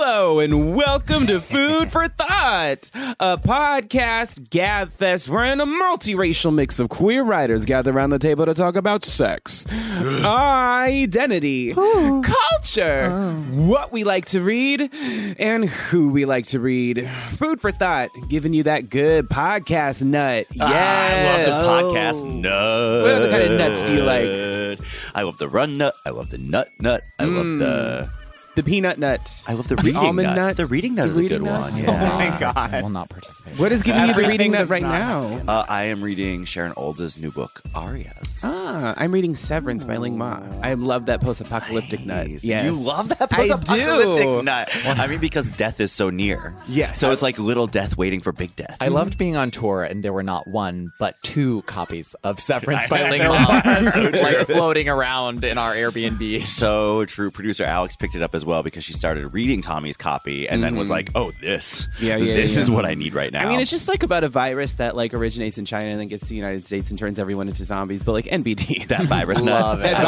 Hello and welcome to Food for Thought, a podcast gab fest wherein a multiracial mix of queer writers gather around the table to talk about sex, identity, ooh, culture, what we like to read, and who we like to read. Food for Thought, giving you that good podcast nut. Yes. I love the podcast nut. What other kind of nuts do you like? I love the run nut. I love the nut. I love the peanut nuts. I love the reading nut. The reading nut is a good one. Yeah. Oh my God. I will not participate. What is giving you the reading nut right now? I am reading Sharon Olds' new book, Arias. I'm reading Severance by Ling Ma. I love that post-apocalyptic nut. Yes. You love that post-apocalyptic nut. I mean, because death is so near. Yeah. So it's like little death waiting for big death. I loved being on tour and there were not one, but two copies of Severance by Ling Ma. Like floating around in our Airbnb. So true. Producer Alex picked it up as well because she started reading Tommy's copy and then was like, oh, this is what I need right now. I mean, it's just like about a virus that like originates in China and then gets to the United States and turns everyone into zombies, but like NBD. That virus nut. Love it. That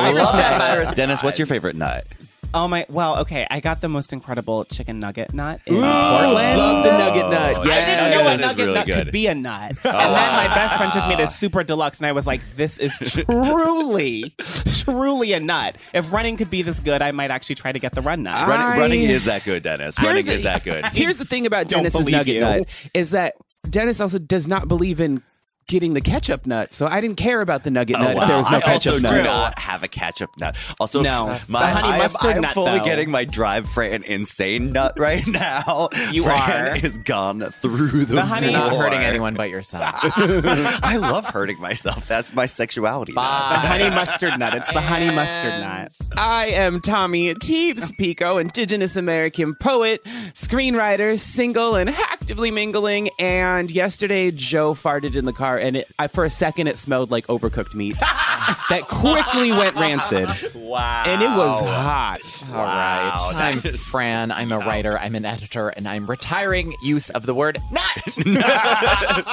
virus nut. Dennis, what's your favorite nut? Oh my! Well, okay. I got the most incredible chicken nugget nut in Portland. Love the nugget nut. Yeah. I didn't know a nugget nut could be a nut. Oh, and then my best friend took me to Super Deluxe, and I was like, "This is truly, truly a nut. If running could be this good, I might actually try to get the run nut. Running is that good, Dennis. Running is that good. Here's the thing about Dennis's nugget nut is that Dennis also does not believe in getting the ketchup nut, so I didn't care about the nugget nut if there was no ketchup nut. I also do not have a ketchup nut. Also, no. I'm fully getting my drive Fran insane nut right now. You Fran is gone through the honey. You're not hurting anyone but yourself. I love hurting myself. That's my sexuality. The honey mustard nut. It's the honey mustard nut. I am Tommy Teebs Pico, Indigenous American poet, screenwriter, single, and actively mingling. And yesterday, Joe farted in the car. And for a second, it smelled like overcooked meat that quickly went rancid. Wow. And it was hot. Wow. All right. Fran. I'm a writer. I'm an editor. And I'm retiring use of the word nut.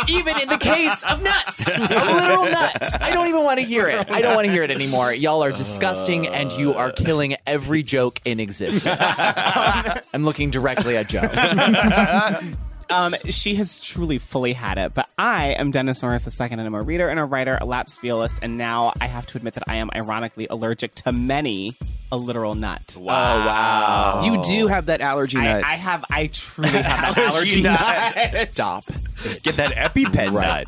Even in the case of nuts. Literal nuts. I don't even want to hear it. I don't want to hear it anymore. Y'all are disgusting, and you are killing every joke in existence. I'm looking directly at Joe. She has truly fully had it, but I am Dennis Norris II, and I'm a reader and a writer, a lapsed violist, and now I have to admit that I am ironically allergic to many a literal nut. Wow. Oh, wow. You do have that allergy nut. I truly have that allergy nut. Stop. Get that EpiPen nut.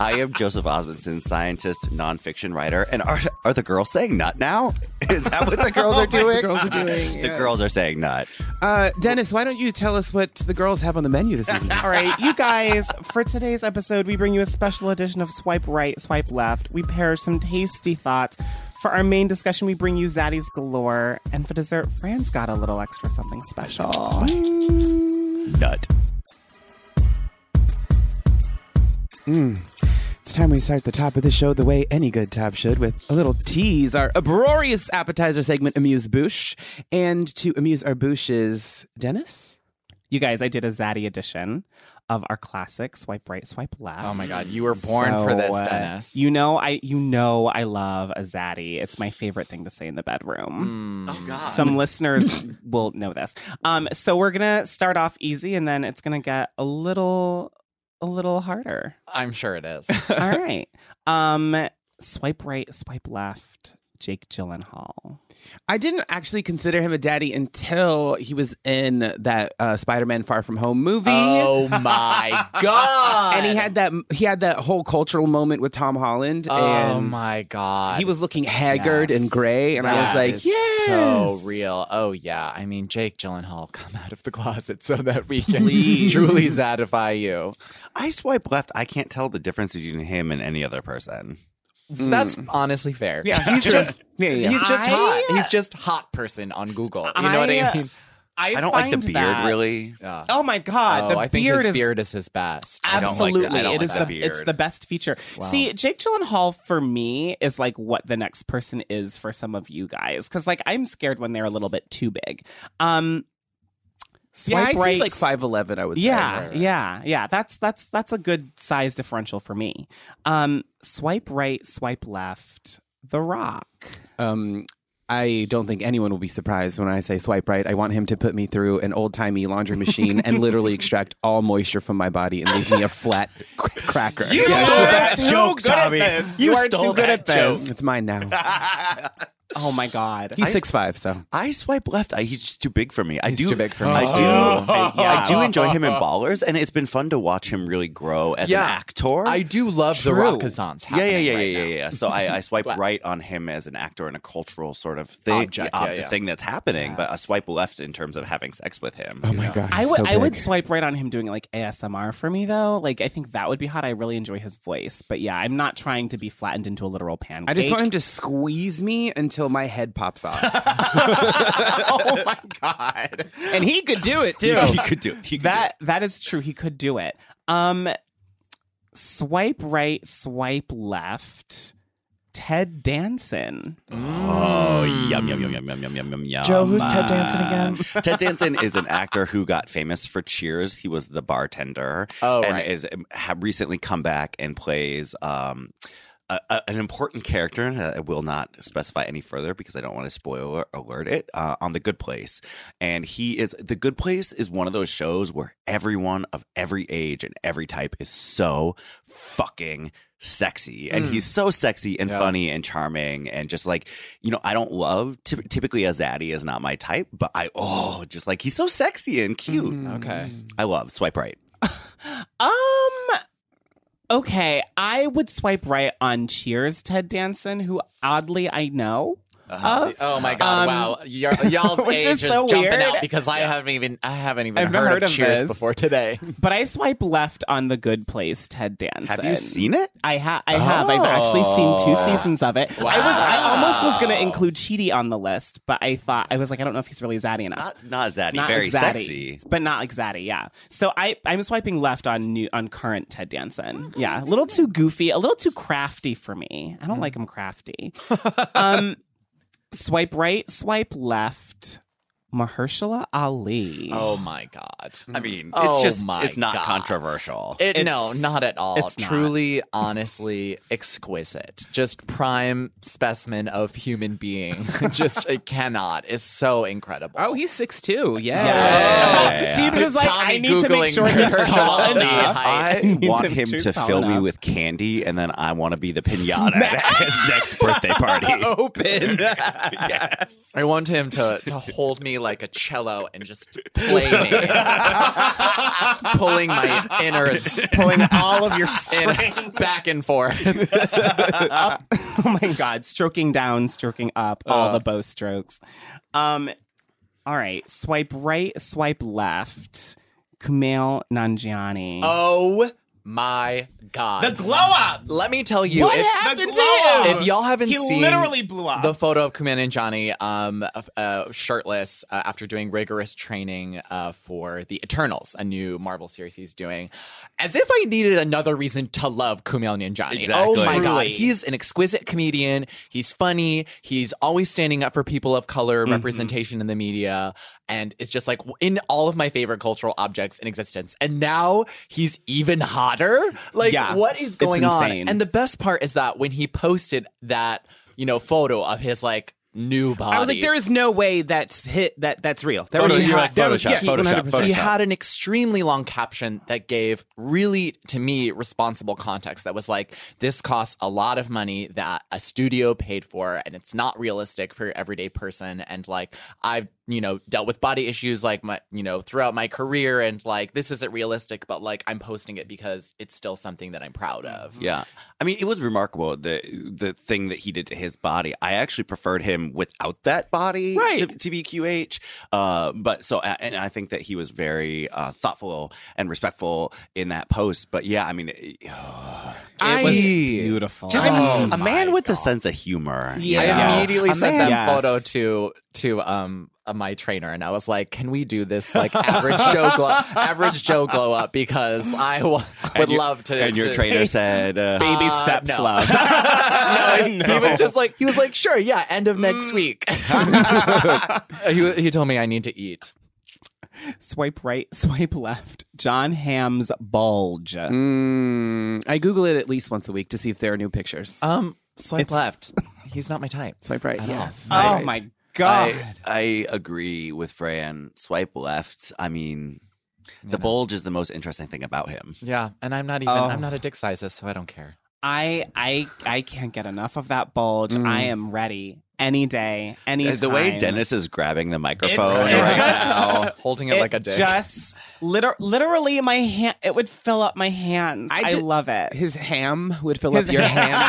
I am Joseph Osmondson, scientist, nonfiction writer, and are the girls saying nut now? Is that what the girls are doing? The girls are doing. The girls are saying nut. Dennis, why don't you tell us what the girls have on the menu this evening? All right, you guys, for today's episode, we bring you a special edition of Swipe Right, Swipe Left. We pair some tasty thoughts. For our main discussion, we bring you Zaddies galore. And for dessert, Fran's got a little extra something special. Nut. It's time we start the top of the show the way any good top should, with a little tease, our uproarious appetizer segment, Amuse Bouche. And to amuse our bouches, Dennis? You guys, I did a Zaddy edition of our classic Swipe Right, Swipe Left. Oh my God, you were born for this, Dennis. You know I love a Zaddy. It's my favorite thing to say in the bedroom. Oh God. Some listeners will know this. So we're gonna start off easy, and then it's gonna get a little harder. I'm sure it is. All right. Swipe right, swipe left. Jake Gyllenhaal. I didn't actually consider him a daddy until he was in that Spider-Man: Far From Home movie. Oh my God! And he had that whole cultural moment with Tom Holland. Oh my God! He was looking haggard and gray, and I was like, "Yes, so real." Oh yeah. I mean, Jake Gyllenhaal, come out of the closet so that we can truly satisfy you. I swipe left. I can't tell the difference between him and any other person. That's honestly fair. Yeah, he's just hot. He's just hot person on Google. You know what I mean? I don't like the beard, really. Yeah. Oh, my God. I think his beard is his best. Absolutely. It's the best feature. Wow. See, Jake Gyllenhaal, for me, is like what the next person is for some of you guys. Because, like, I'm scared when they're a little bit too big. Swipe right. He's like 5'11", I would say. Yeah. That's a good size differential for me. Swipe right, swipe left. The Rock. I don't think anyone will be surprised when I say swipe right. I want him to put me through an old-timey laundry machine and literally extract all moisture from my body and leave me a flat cracker. You stole that joke, Tommy. You are too good at this. It's mine now. Oh, my God. He's 6'5", so. I swipe left. He's just too big for me. I do enjoy him in Ballers, and it's been fun to watch him really grow as an actor. I do love the Rock-a-zons happening right now. So I swipe right on him as an actor and a cultural sort of thing, thing that's happening, but I swipe left in terms of having sex with him. Oh, my God. I would swipe right on him doing, like, ASMR for me, though. Like, I think that would be hot. I really enjoy his voice. But, yeah, I'm not trying to be flattened into a literal pancake. I just want him to squeeze me until my head pops off. Oh my God. And he could do it too. He could do it. That is true. He could do it. Swipe right, swipe left. Ted Danson. Oh, yum. Joe, who's Ted Danson again? Ted Danson is an actor who got famous for Cheers. He was the bartender. Oh, right. And have recently come back and plays... an important character, I will not specify any further because I don't want to spoiler alert it, on The Good Place. And The Good Place is one of those shows where everyone of every age and every type is so fucking sexy, and he's so sexy and funny and charming and just like, you know, I don't love typically a zaddy is not my type, but just like he's so sexy and cute. Okay, I love swipe right. Okay, I would swipe right on Cheers, Ted Danson, who oddly I know. Oh my God! Wow, y'all's age is so jumping weird. Out because I haven't even heard of Cheers before today. But I swipe left on The Good Place, Ted Danson. Have you seen it? I have. I've actually seen 2 seasons of it. Wow. I almost was going to include Chidi on the list, but I don't know if he's really zaddy enough. Not zaddy. Not very zaddy, sexy, but not like zaddy. Yeah. So I'm swiping left on current Ted Danson. Yeah, a little too goofy, a little too crafty for me. I don't like him crafty. Swipe right, swipe left. Mahershala Ali. Oh my God. I mean, it's not controversial. No, not at all. It's truly, honestly exquisite. Just prime specimen of human being. Just I cannot. It's so incredible. Oh, he's 6'2". Yes. Yeah. Teams is like, Tommy, I need Googling to make sure he's tall enough. I want him to fill me with candy, and then I want to be the pinata at his next birthday party. Open. Yes. I want him to hold me like a cello and just play me, pulling my innards, pulling all of your strength back and forth. Up. Oh my God, stroking down, stroking up, all the bow strokes. All right, swipe right, swipe left. Kumail Nanjiani. Oh my God. The glow up. Let me tell you. What happened to him? If y'all haven't seen. He literally blew up. The photo of Kumail Nanjiani shirtless after doing rigorous training for The Eternals, a new Marvel series he's doing. As if I needed another reason to love Kumail Nanjiani. Exactly. Oh my God. He's an exquisite comedian. He's funny. He's always standing up for people of color, representation in the media. And it's just like in all of my favorite cultural objects in existence. And now he's even hotter. Like, what is going on? And the best part is that when he posted that, you know, photo of his like new body, I was like, there is no way that's real. That was Photoshop. He had an extremely long caption that gave really, to me, responsible context that was like, this costs a lot of money that a studio paid for, and it's not realistic for your everyday person. And like, I've you know, dealt with body issues like my, you know, throughout my career. And like, this isn't realistic, but like, I'm posting it because it's still something that I'm proud of. Yeah. I mean, it was remarkable, the thing that he did to his body. I actually preferred him without that body to be QH. But so, and I think that he was very thoughtful and respectful in that post. But yeah, I mean, it was beautiful. Just a man with a sense of humor. Yeah. I immediately sent that photo to my trainer, and I was like, "Can we do this like average Joe glow up?" Because I would love to. And your trainer said, "Baby steps, no. love." No, he was just like, "Sure, yeah, end of next week." He told me I need to eat. Swipe right, swipe left. John Hamm's bulge. I Google it at least once a week to see if there are new pictures. Swipe left. He's not my type. Swipe right. Yes. Oh right. My God. I agree with Fran. Swipe left. I mean, the bulge is the most interesting thing about him. Yeah, and I'm not even. Oh. I'm not a dick sizes, so I don't care. I can't get enough of that bulge. I am ready. Any day, any time. The way Dennis is grabbing the microphone right now, holding it like a dick. Just literally, my hand. It would fill up my hands. I love it. His ham would fill up your ham.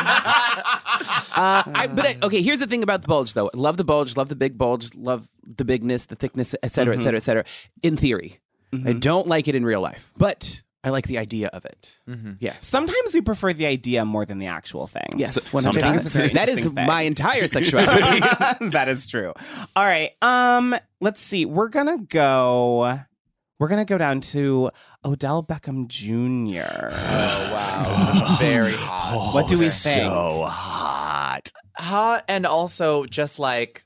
Okay, here's the thing about the bulge, though. Love the bulge. Love the big bulge. Love the bigness, the thickness, et cetera, et cetera, et cetera. In theory, I don't like it in real life, but I like the idea of it. Mm-hmm. Yeah. Sometimes we prefer the idea more than the actual thing. Yes. Sometimes. That is my entire sexuality. That is true. All right. Let's see. We're gonna go down to Odell Beckham Jr. Oh wow. Very hot. Oh, what do we think? So hot. Hot, and also just like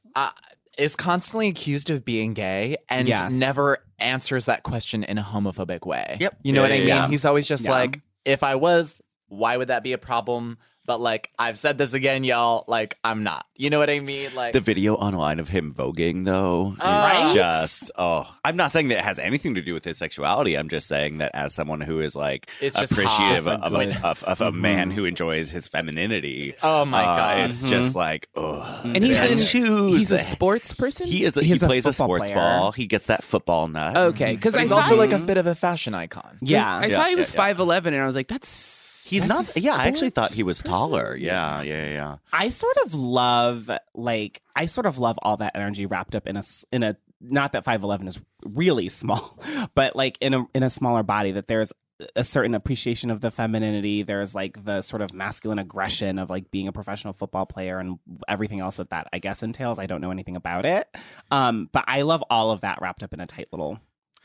is constantly accused of being gay and never answers that question in a homophobic way. Yep. You know what I mean? Yeah. He's always just like, if I was, why would that be a problem? But like, I've said this again, y'all, like, I'm not. You know what I mean? Like the video online of him voguing, though, is just, I'm not saying that it has anything to do with his sexuality. I'm just saying that as someone who is like, it's appreciative of a man who enjoys his femininity. Oh my God. It's just like, And he's a sports person? He plays a sports ball. He gets that football nut. Okay. Because he's also like a bit of a fashion icon. Yeah. I saw he was 5'11", and I was like, I actually thought he was taller. Yeah. I sort of love all that energy wrapped up in a not that 5'11" is really small, but like in a smaller body, that there's a certain appreciation of the femininity. There's like the sort of masculine aggression of like being a professional football player and everything else that I guess entails. I don't know anything about it. But I love all of that wrapped up in a tight little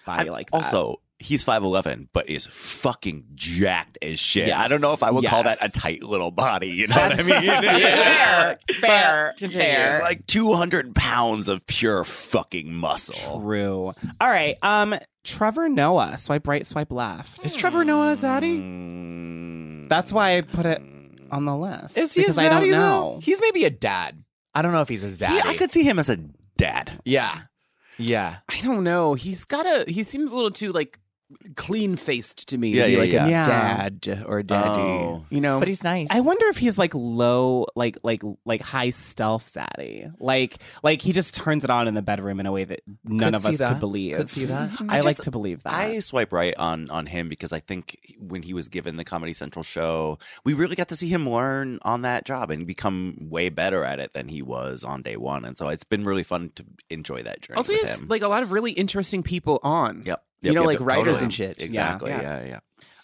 body like that. Also, he's 5'11", but is fucking jacked as shit. Yes. I don't know if I would call that a tight little body. You know what I mean? Yeah. Fair. It's like 200 pounds of pure fucking muscle. True. All right. Trevor Noah. Swipe right, swipe left. Is Trevor Noah a zaddy? That's why I put it on the list. Is he a zaddy? Because I don't know. He's maybe a dad. I don't know if he's a zaddy. I could see him as a dad. Yeah. I don't know. He seems a little too like clean-faced to me, a dad or a daddy, you know. But he's nice. I wonder if he's like low, like high stealth zaddy, like he just turns it on in the bedroom in a way that none of us could believe. Could see that. I like to believe that. I swipe right on him because I think when he was given the Comedy Central show, we really got to see him learn on that job and become way better at it than he was on day one, and so it's been really fun to enjoy that journey. Also, he has like a lot of really interesting people on. Yep, you know, like writers totally. And shit. Exactly. Yeah.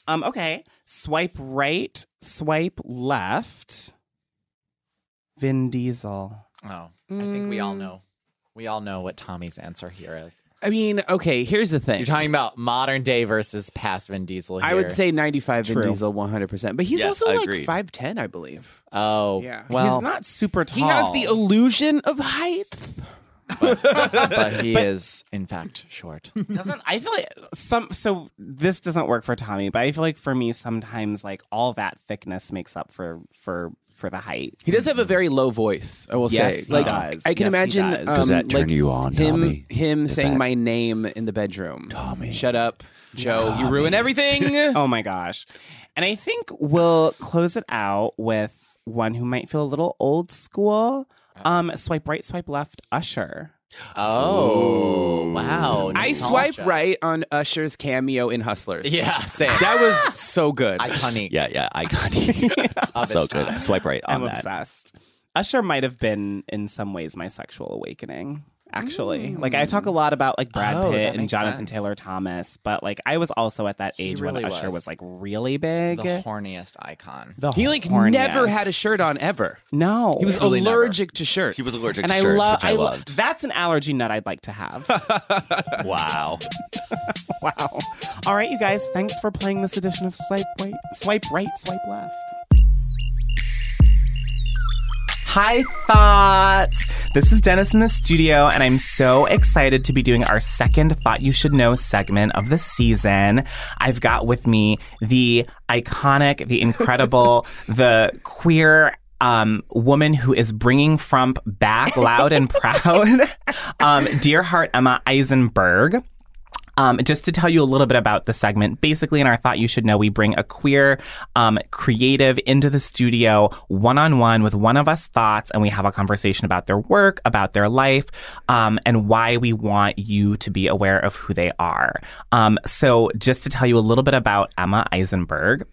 Okay. Swipe right, swipe left. Vin Diesel. Oh, I think we all know. We all know what Tommy's answer here is. I mean, okay, here's the thing. You're talking about modern day versus past Vin Diesel here. I would say 95 Vin Diesel, 100%. But he's also like 5'10", I believe. Oh. Yeah. Well, he's not super tall. He has the illusion of height. But he is, in fact, short. I feel like so this doesn't work for Tommy, but I feel like for me sometimes like all that thickness makes up for the height. He does have a very low voice, I will say. Like, does. I can imagine does that turn like, you on, Tommy? Him saying my name in the bedroom. Tommy. Shut up, Joe. Tommy. You ruin everything. Oh my gosh. And I think we'll close it out with one who might feel a little old school. Swipe right, swipe left, Usher. Oh, wow. Nostalgia. I swipe right on Usher's cameo in Hustlers. Yeah, same. That was so good. Iconic. Yeah, iconic. So good. I swipe right on that. I'm obsessed. Usher might have been, in some ways, my sexual awakening, actually. Like, I talk a lot about, like, Brad Pitt and Jonathan Taylor Thomas, but, like, I was also at that age really when Usher was, like, really big. The horniest icon. He, like, never had a shirt on, ever. No. He was really allergic to shirts. He was allergic to shirts, which I loved. That's an allergy nut I'd like to have. Wow. Wow. All right, you guys, thanks for playing this edition of Swipe Right, Swipe Left. Hi, Thoughts! This is Dennis in the studio, and I'm so excited to be doing our second Thought You Should Know segment of the season. I've got with me the iconic, the incredible, the queer woman who is bringing Frump back loud and proud, dear heart Emma Eisenberg. Just to tell you a little bit about the segment, basically in our Thought You Should Know, we bring a queer creative into the studio one-on-one with one of us Thoughts, and we have a conversation about their work, about their life, and why we want you to be aware of who they are. So just to tell you a little bit about Emma Eisenberg.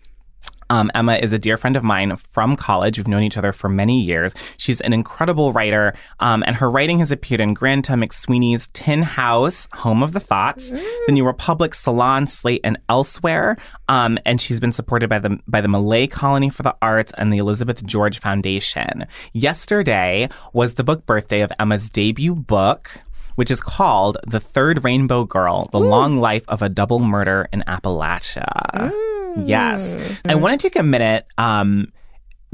Emma is a dear friend of mine from college. We've known each other for many years. She's an incredible writer, and her writing has appeared in Granta McSweeney's Tin House, Home of the Thoughts, The New Republic, Salon, Slate, and elsewhere. And she's been supported by the Malay Colony for the Arts and the Elizabeth George Foundation. Yesterday was the book birthday of Emma's debut book, which is called The Third Rainbow Girl, The Long Life of a Double Murder in Appalachia. Yes. I want to take a minute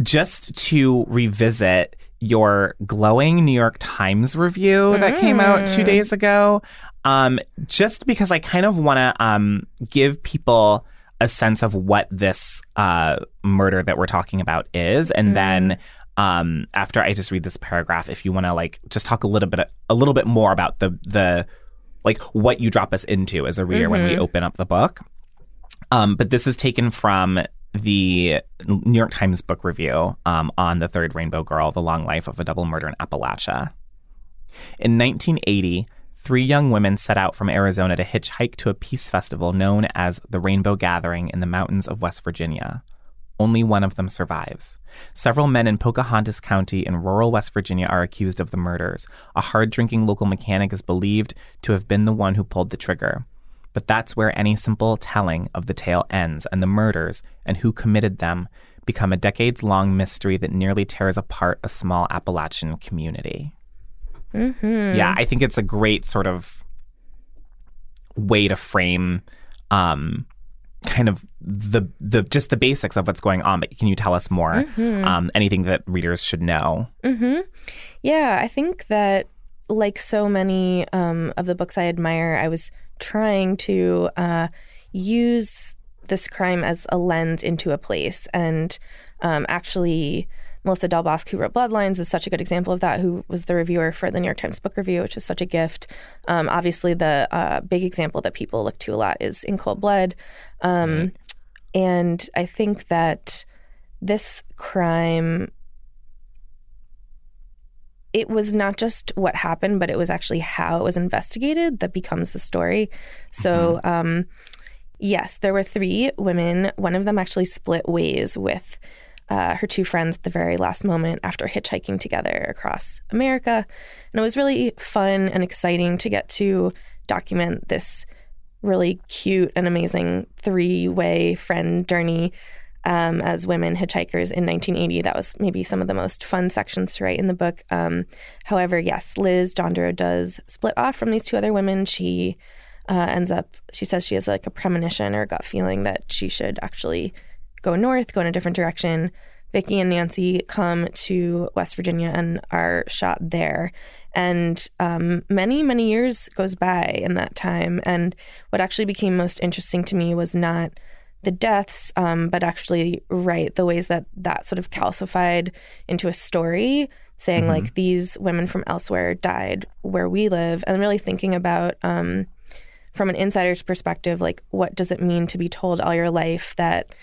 just to revisit your glowing New York Times review that came out 2 days ago, just because I kind of want to give people a sense of what this murder that we're talking about is. And then after I just read this paragraph, if you want to like just talk a little bit more about the like what you drop us into as a reader when we open up the book. But this is taken from the New York Times book review on The Third Rainbow Girl, The Long Life of a Double Murder in Appalachia. In 1980, 3 young women set out from Arizona to hitchhike to a peace festival known as the Rainbow Gathering in the mountains of West Virginia. Only one of them survives. Several men in Pocahontas County in rural West Virginia are accused of the murders. A hard-drinking local mechanic is believed to have been the one who pulled the trigger. But that's where any simple telling of the tale ends, and the murders and who committed them become a decades-long mystery that nearly tears apart a small Appalachian community. Yeah, I think it's a great sort of way to frame kind of the just the basics of what's going on. But can you tell us more? Anything that readers should know? Yeah, I think that like so many of the books I admire, I was trying to use this crime as a lens into a place. And actually, Melissa Dalbosc, who wrote Bloodlines, is such a good example of that, who was the reviewer for the New York Times book review, which is such a gift. Obviously, the big example that people look to a lot is In Cold Blood. And I think that this crime, it was not just what happened, but it was actually how it was investigated that becomes the story. So, yes, there were 3 women. One of them actually split ways with her 2 friends at the very last moment after hitchhiking together across America. And it was really fun and exciting to get to document this really cute and amazing 3-way friend journey as women hitchhikers in 1980. That was maybe some of the most fun sections to write in the book. However, yes, Liz Dondero does split off from these 2 other women. She ends up, she says she has like a premonition or a gut feeling that she should actually go north, go in a different direction. Vicki and Nancy come to West Virginia and are shot there. And many, many years goes by in that time. And what actually became most interesting to me was not the deaths, but actually, right, the ways that that sort of calcified into a story, saying like these women from elsewhere died where we live, and really thinking about from an insider's perspective, like what does it mean to be told all your life that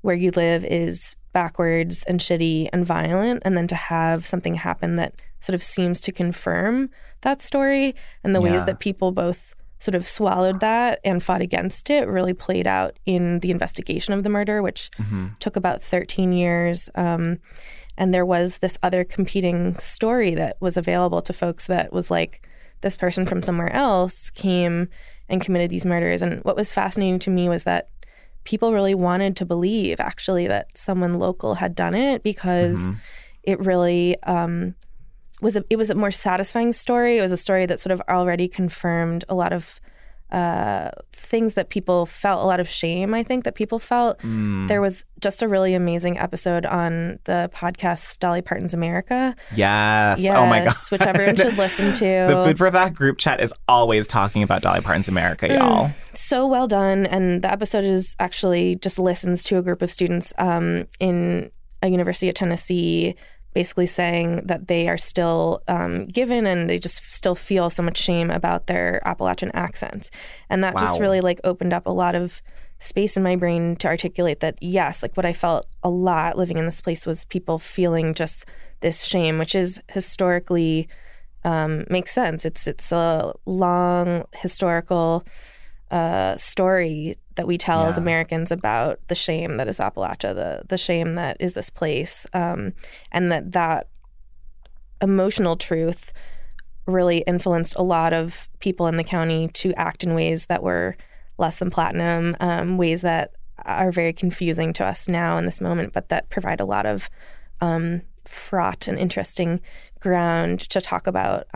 where you live is backwards and shitty and violent, and then to have something happen that sort of seems to confirm that story, and the ways that people both sort of swallowed that and fought against it really played out in the investigation of the murder, which took about 13 years. And there was this other competing story that was available to folks that was like, this person from somewhere else came and committed these murders. And what was fascinating to me was that people really wanted to believe, actually, that someone local had done it, because it really was a more satisfying story. It was a story that sort of already confirmed a lot of things that people felt, a lot of shame, I think, that people felt. There was just a really amazing episode on the podcast Dolly Parton's America. Yes. Oh my God. Which everyone should listen to. The Food for Thought group chat is always talking about Dolly Parton's America, y'all. So well done. And the episode is actually just listens to a group of students in a university of Tennessee, basically saying that they are still given, and they just still feel so much shame about their Appalachian accents. And that just really like opened up a lot of space in my brain to articulate that, yes, like what I felt a lot living in this place was people feeling just this shame, which is historically makes sense. It's a long historical story that we tell as Americans about the shame that is Appalachia, the shame that is this place, and that emotional truth really influenced a lot of people in the county to act in ways that were less than platinum, ways that are very confusing to us now in this moment, but that provide a lot of fraught and interesting ground to talk about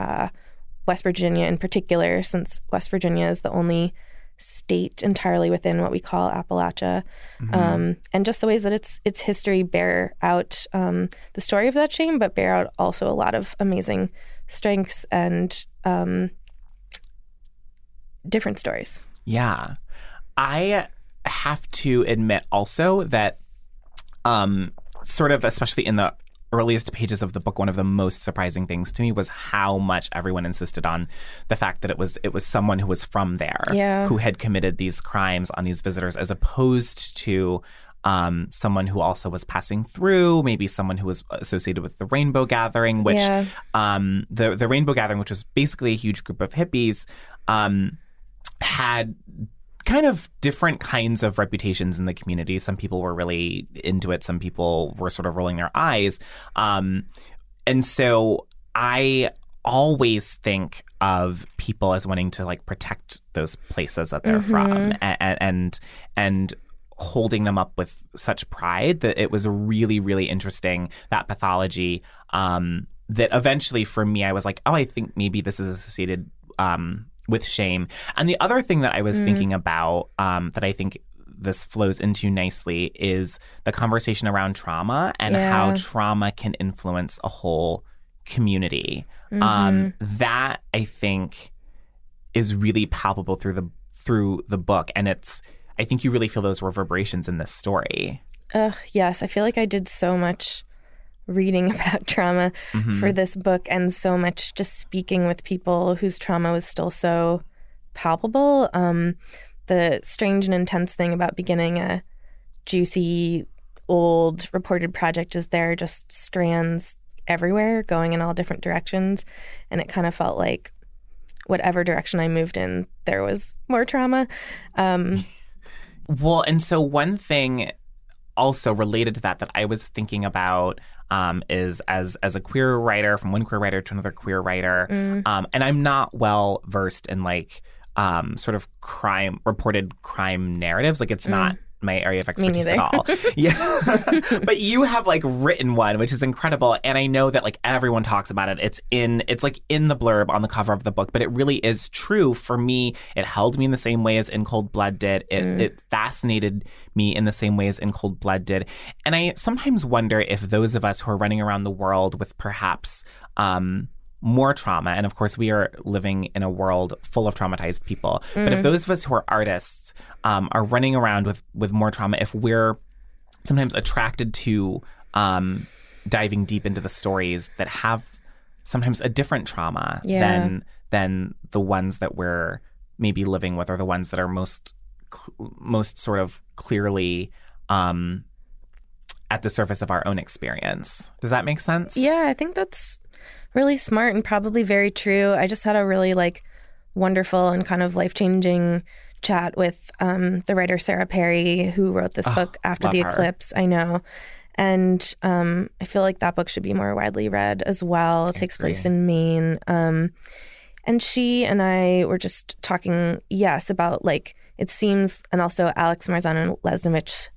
West Virginia in particular, since West Virginia is the only state entirely within what we call Appalachia, and just the ways that its history bear out the story of that shame, but bear out also a lot of amazing strengths and different stories. Yeah, I have to admit also that sort of, especially in the earliest pages of the book, one of the most surprising things to me was how much everyone insisted on the fact that it was someone who was from there who had committed these crimes on these visitors, as opposed to someone who also was passing through, maybe someone who was associated with the Rainbow Gathering, which the Rainbow Gathering, which was basically a huge group of hippies, had kind of different kinds of reputations in the community. Some people were really into it. Some people were sort of rolling their eyes. And so I always think of people as wanting to like protect those places that they're from and holding them up with such pride that it was really, really interesting, that pathology, that eventually for me, I was like, oh, I think maybe this is associated with shame. And the other thing that I was thinking about that I think this flows into nicely is the conversation around trauma and how trauma can influence a whole community. That, I think, is really palpable through the book. And I think you really feel those reverberations in this story. Yes. I feel like I did so much reading about trauma for this book, and so much just speaking with people whose trauma was still so palpable. The strange and intense thing about beginning a juicy, old reported project is there are just strands everywhere going in all different directions. And it kind of felt like whatever direction I moved in, there was more trauma. Well, and so one thing also related to that I was thinking about is as a queer writer, from one queer writer to another queer writer, and I'm not well versed in like sort of reported crime narratives. Like it's not my area of expertise at all. But you have like written one, which is incredible, and I know that like everyone talks about it. It's like in the blurb on the cover of the book, but it really is true for me. It held me in the same way as In Cold Blood did. It fascinated me in the same way as In Cold Blood did. And I sometimes wonder if those of us who are running around the world with perhaps more trauma, and of course we are living in a world full of traumatized people, but if those of us who are artists are running around with more trauma, if we're sometimes attracted to diving deep into the stories that have sometimes a different trauma than the ones that we're maybe living with, or the ones that are most sort of clearly at the surface of our own experience. Does that make sense? Yeah, I think that's really smart and probably very true. I just had a really wonderful and kind of life-changing chat with the writer Sarah Perry, who wrote this book after the eclipse. I know. And I feel like that book should be more widely read as well. It takes place in Maine. And she and I were just talking, about it seems, and also Alex Marzano and Lesnovich,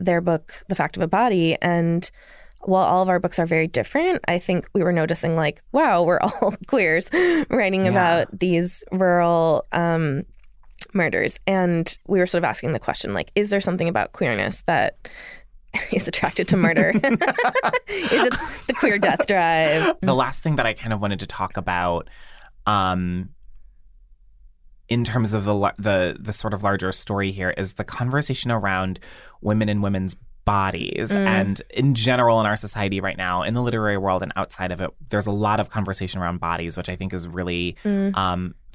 their book, The Fact of a Body. And while all of our books are very different, I think we were noticing wow, we're all queers writing about these rural murders. And we were sort of asking the question, is there something about queerness that is attracted to murder? Is it the queer death drive? The last thing that I kind of wanted to talk about in terms of the sort of larger story here is the conversation around women and women's bodies. And in general in our society right now, in the literary world and outside of it, there's a lot of conversation around bodies, which I think is really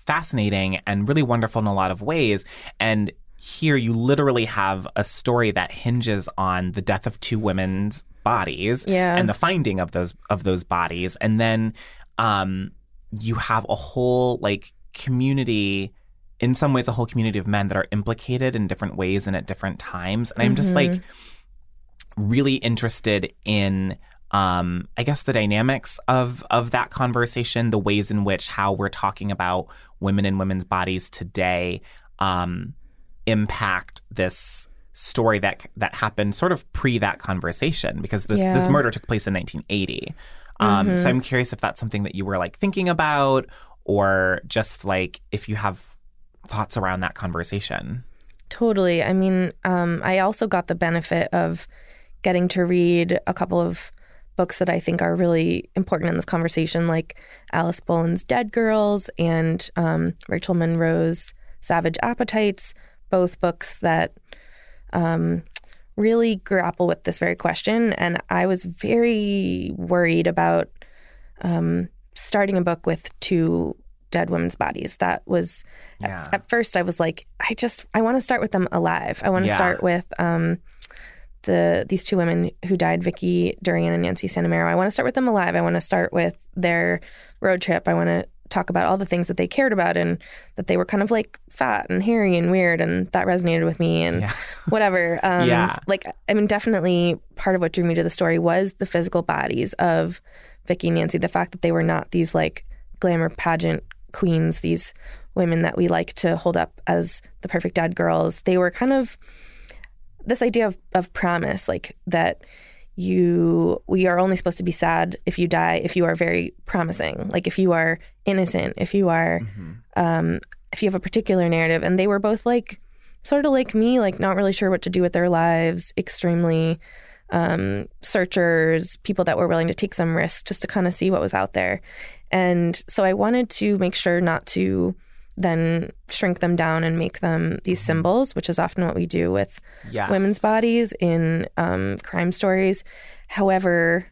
fascinating and really wonderful in a lot of ways. And here you literally have a story that hinges on the death of two women's bodies and the finding of those bodies. And then you have a whole community, in some ways a whole community of men that are implicated in different ways and at different times. And I'm just really interested in I guess the dynamics of that conversation, the ways in which how we're talking about women and women's bodies today impact this story that happened sort of pre that conversation, because this murder took place in 1980. So I'm curious if that's something that you were thinking about, or just if you have thoughts around that conversation. Totally. I mean, I also got the benefit of getting to read a couple of books that I think are really important in this conversation, like Alice Boland's Dead Girls and Rachel Monroe's Savage Appetites, both books that really grapple with this very question. And I was very worried about starting a book with two dead women's bodies. That was, at first I was I want to start with them alive. I want to start with these two women who died, Vicki Durian and Nancy Santomero. I want to start with them alive. I want to start with their road trip. I want to talk about all the things that they cared about, and that they were kind of fat and hairy and weird, and that resonated with me and whatever. I mean, definitely part of what drew me to the story was the physical bodies of Vicki and Nancy, the fact that they were not these glamour pageant queens, these women that we like to hold up as the perfect dead girls. They were kind of this idea of promise, that we are only supposed to be sad if you die, if you are very promising, if you are innocent, if you are, if you have a particular narrative. And they were both sort of like me, not really sure what to do with their lives, extremely searchers, people that were willing to take some risks just to kind of see what was out there. And so I wanted to make sure not to then shrink them down and make them these symbols, which is often what we do with women's bodies in crime stories. However,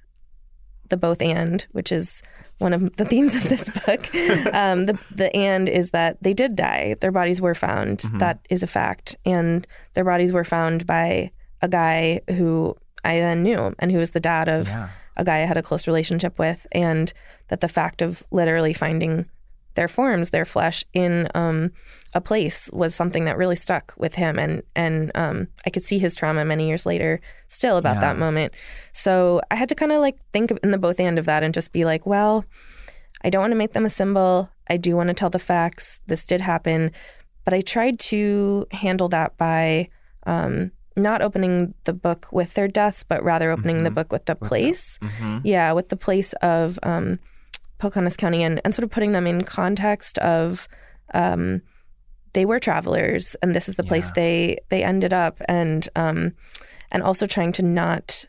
the both and, which is one of the themes of this book, the and is that they did die. Their bodies were found. That is a fact. And their bodies were found by a guy who I then knew, and who was the dad of a guy I had a close relationship with. And that the fact of literally finding their forms, their flesh in a place was something that really stuck with him. And I could see his trauma many years later still about that moment. So I had to kind of think in the both end of that and just be well, I don't want to make them a symbol. I do want to tell the facts. This did happen. But I tried to handle that by not opening the book with their deaths, but rather opening the book with the place. With the place of Pocahontas County, and sort of putting them in context of they were travelers, and this is the place they ended up, and also trying to not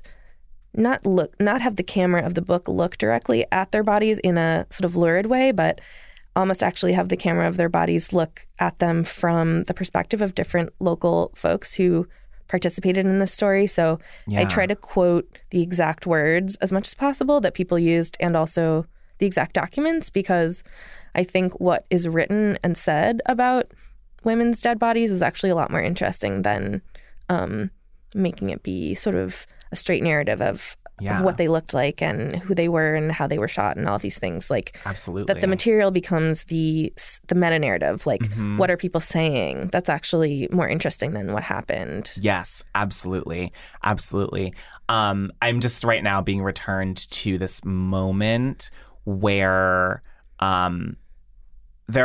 have the camera of the book look directly at their bodies in a sort of lurid way, but almost actually have the camera of their bodies look at them from the perspective of different local folks who participated in this story. So I try to quote the exact words as much as possible that people used, and also the exact documents, because I think what is written and said about women's dead bodies is actually a lot more interesting than making it be sort of a straight narrative of of what they looked like and who they were and how they were shot and all of these things. Like, absolutely. That the material becomes the meta-narrative. Like, what are people saying? That's actually more interesting than what happened. Yes, absolutely. Absolutely. I'm just right now being returned to this moment where there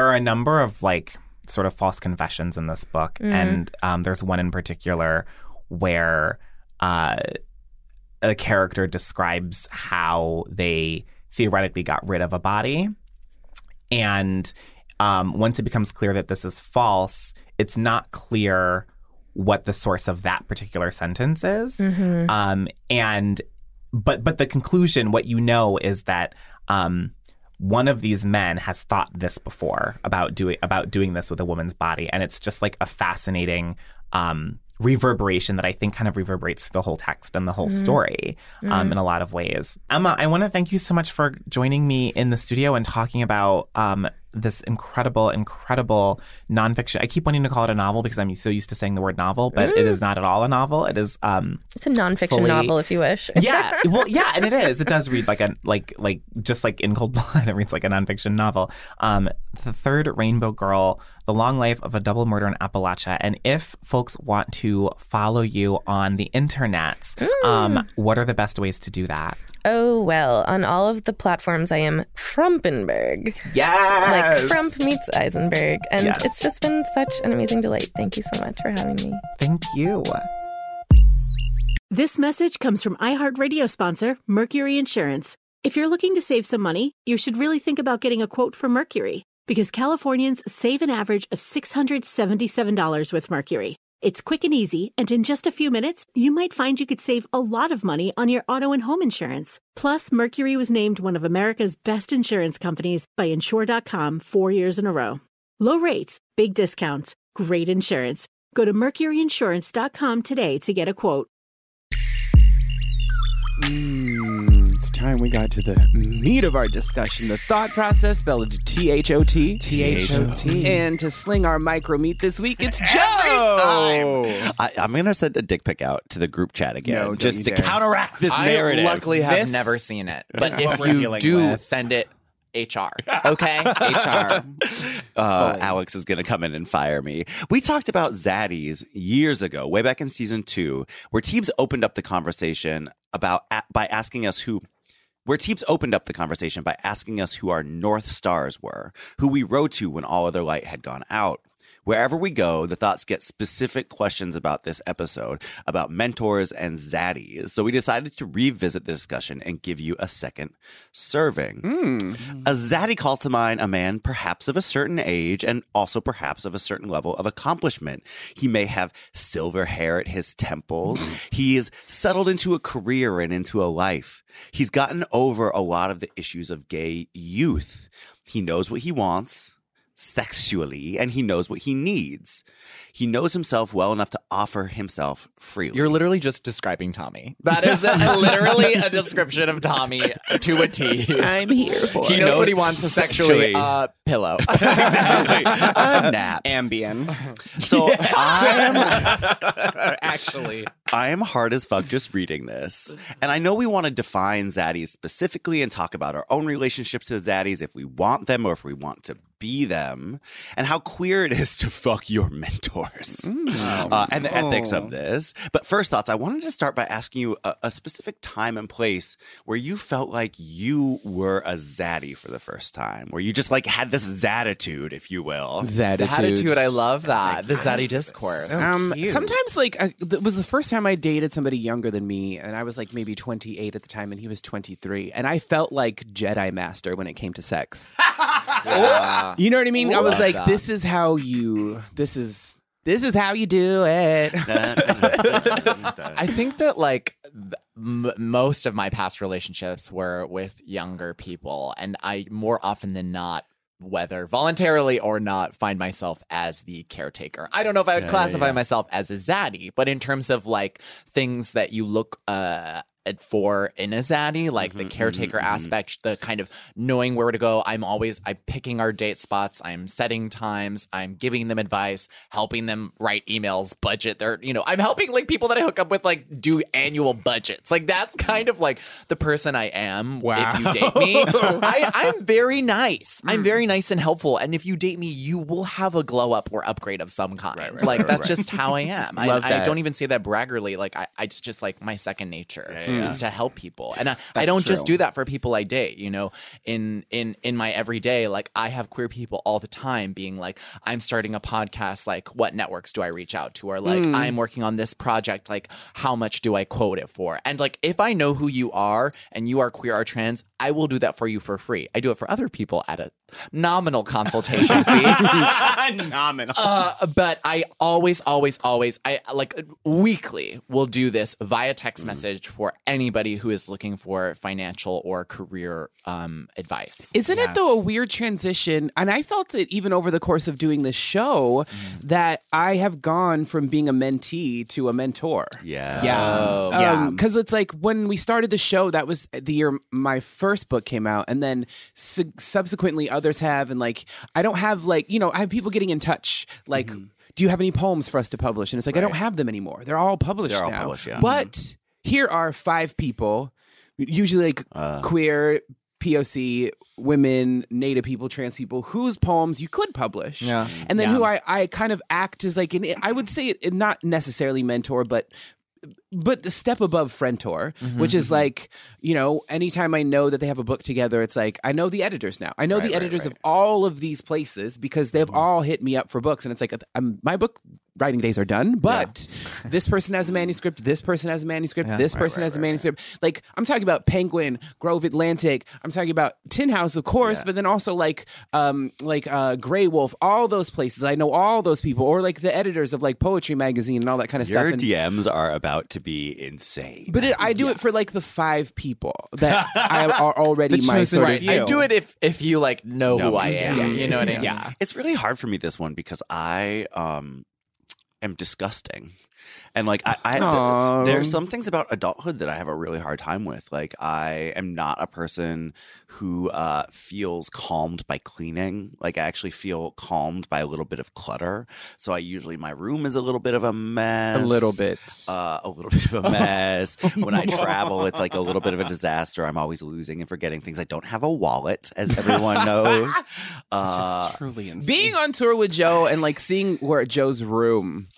are a number of, like, sort of false confessions in this book. And there's one in particular where a character describes how they theoretically got rid of a body. And once it becomes clear that this is false, it's not clear what the source of that particular sentence is. But the conclusion, what you know, is that one of these men has thought this before about doing this with a woman's body. And it's just like a fascinating reverberation that I think kind of reverberates through the whole text and the whole story in a lot of ways. Emma, I want to thank you so much for joining me in the studio and talking about this incredible, incredible nonfiction. I keep wanting to call it a novel because I'm so used to saying the word novel, but it is not at all a novel. It is it's a nonfiction novel, if you wish. Yeah, well, yeah, and it is. It does read like just like In Cold Blood. It reads like a nonfiction novel. The Third Rainbow Girl: The Long Life of a Double Murder in Appalachia. And if folks want to follow you on the internet, what are the best ways to do that? Oh, well, on all of the platforms, I am Frumpenberg. Yes! Like Frump meets Eisenberg. And it's just been such an amazing delight. Thank you so much for having me. Thank you. This message comes from iHeartRadio sponsor, Mercury Insurance. If you're looking to save some money, you should really think about getting a quote from Mercury, because Californians save an average of $677 with Mercury. It's quick and easy, and in just a few minutes, you might find you could save a lot of money on your auto and home insurance. Plus, Mercury was named one of America's best insurance companies by Insure.com 4 years in a row. Low rates, big discounts, great insurance. Go to MercuryInsurance.com today to get a quote. It's time we got to the meat of our discussion, the thought process, spelled T-H-O-T. T-H-O-T. And to sling our micro meat this week, it's Jeffrey time. I'm going to send a dick pic out to the group chat again, just to counteract this narrative. I luckily have never seen it, but if you do send it, HR. Okay? HR. Alex is going to come in and fire me. We talked about Zaddies years ago, way back in season 2, where Teebs opened up the conversation by asking us who our North Stars were, who we rode to when all other light had gone out. Wherever we go, the thoughts get specific questions about this episode, about mentors and zaddies. So we decided to revisit the discussion and give you a second serving. A zaddy calls to mind a man perhaps of a certain age and also perhaps of a certain level of accomplishment. He may have silver hair at his temples. He is settled into a career and into a life. He's gotten over a lot of the issues of gay youth. He knows what he wants sexually, and he knows what he needs. He knows himself well enough to offer himself freely. You're literally just describing Tommy. That is literally a description of Tommy to a T. I'm here for it. He knows what he wants sexually. Pillow. Exactly. A nap. Ambien. So I am hard as fuck just reading this. And I know we want to define zaddies specifically and talk about our own relationships to zaddies, if we want them or if we want to be them, and how queer it is to fuck your mentors and the ethics of this. But first thoughts, I wanted to start by asking you a specific time and place where you felt like you were a zaddy for the first time, where you just like had this zattitude, if you will. Zattitude. I love that. The zaddy discourse. So sometimes like it was the first time I dated somebody younger than me, and I was like maybe 28 at the time and he was 23, and I felt like Jedi Master when it came to sex. Yeah. You know what I mean? I was like, that. This is how you do it. I think that like most of my past relationships were with younger people, and I more often than not, whether voluntarily or not, find myself as the caretaker. I don't know if I would classify myself as a zaddy, but in terms of like things that you look for Inazadi, like the caretaker aspect, the kind of knowing where to go. I'm picking our date spots. I'm setting times. I'm giving them advice, helping them write emails, budget their, I'm helping like people that I hook up with, like do annual budgets. Like that's kind of like the person I am. Wow. If you date me, I'm very nice. I'm very nice and helpful. And if you date me, you will have a glow up or upgrade of some kind. Right, just how I am. I don't even say that braggerly. Like it's just like my second nature. Yeah, yeah. Is to help people. And I don't just do that for people I date, in my everyday, like I have queer people all the time being like, I'm starting a podcast, like what networks do I reach out to? Or like, I'm working on this project, like how much do I quote it for? And like, if I know who you are and you are queer or trans, I will do that for you for free. I do it for other people at a nominal consultation fee. Nominal. But I always, I like weekly will do this via text message for anybody who is looking for financial or career advice. Isn't it though a weird transition? And I felt that even over the course of doing this show that I have gone from being a mentee to a mentor. Yeah. Because it's like when we started the show, that was the year my first book came out, and then subsequently others have. And like, I don't have like, I have people getting in touch like, do you have any poems for us to publish? And it's like, I don't have them anymore. They're all published now. But here are 5 people, usually like queer, POC, women, Native people, trans people, whose poems you could publish. Yeah. And then who I kind of act as like, I would say it, not necessarily mentor, but the step above friendtor, which is like, anytime I know that they have a book together, it's like, I know the editors now. I know the editors of all of these places because they've all hit me up for books. And it's like, my book writing days are done, but this person has a manuscript, this person has a manuscript, this person has a manuscript. Like, I'm talking about Penguin, Grove Atlantic. I'm talking about Tin House, of course, but then also like Grey Wolf, all those places. I know all those people, or like the editors of like Poetry Magazine and all that kind of stuff. Your DMs are about to be insane. But I do it for like the 5 people that are already my sort of I do it if you like know who I am. Yeah. You know what I mean? Yeah. It's really hard for me, this one, because I am disgusting. And like there are some things about adulthood that I have a really hard time with. Like I am not a person who feels calmed by cleaning. Like I actually feel calmed by a little bit of clutter. So my room is a little bit of a mess. When I travel, it's like a little bit of a disaster. I'm always losing and forgetting things. I don't have a wallet, as everyone knows. Just truly insane. Being on tour with Joe and like seeing where Joe's room.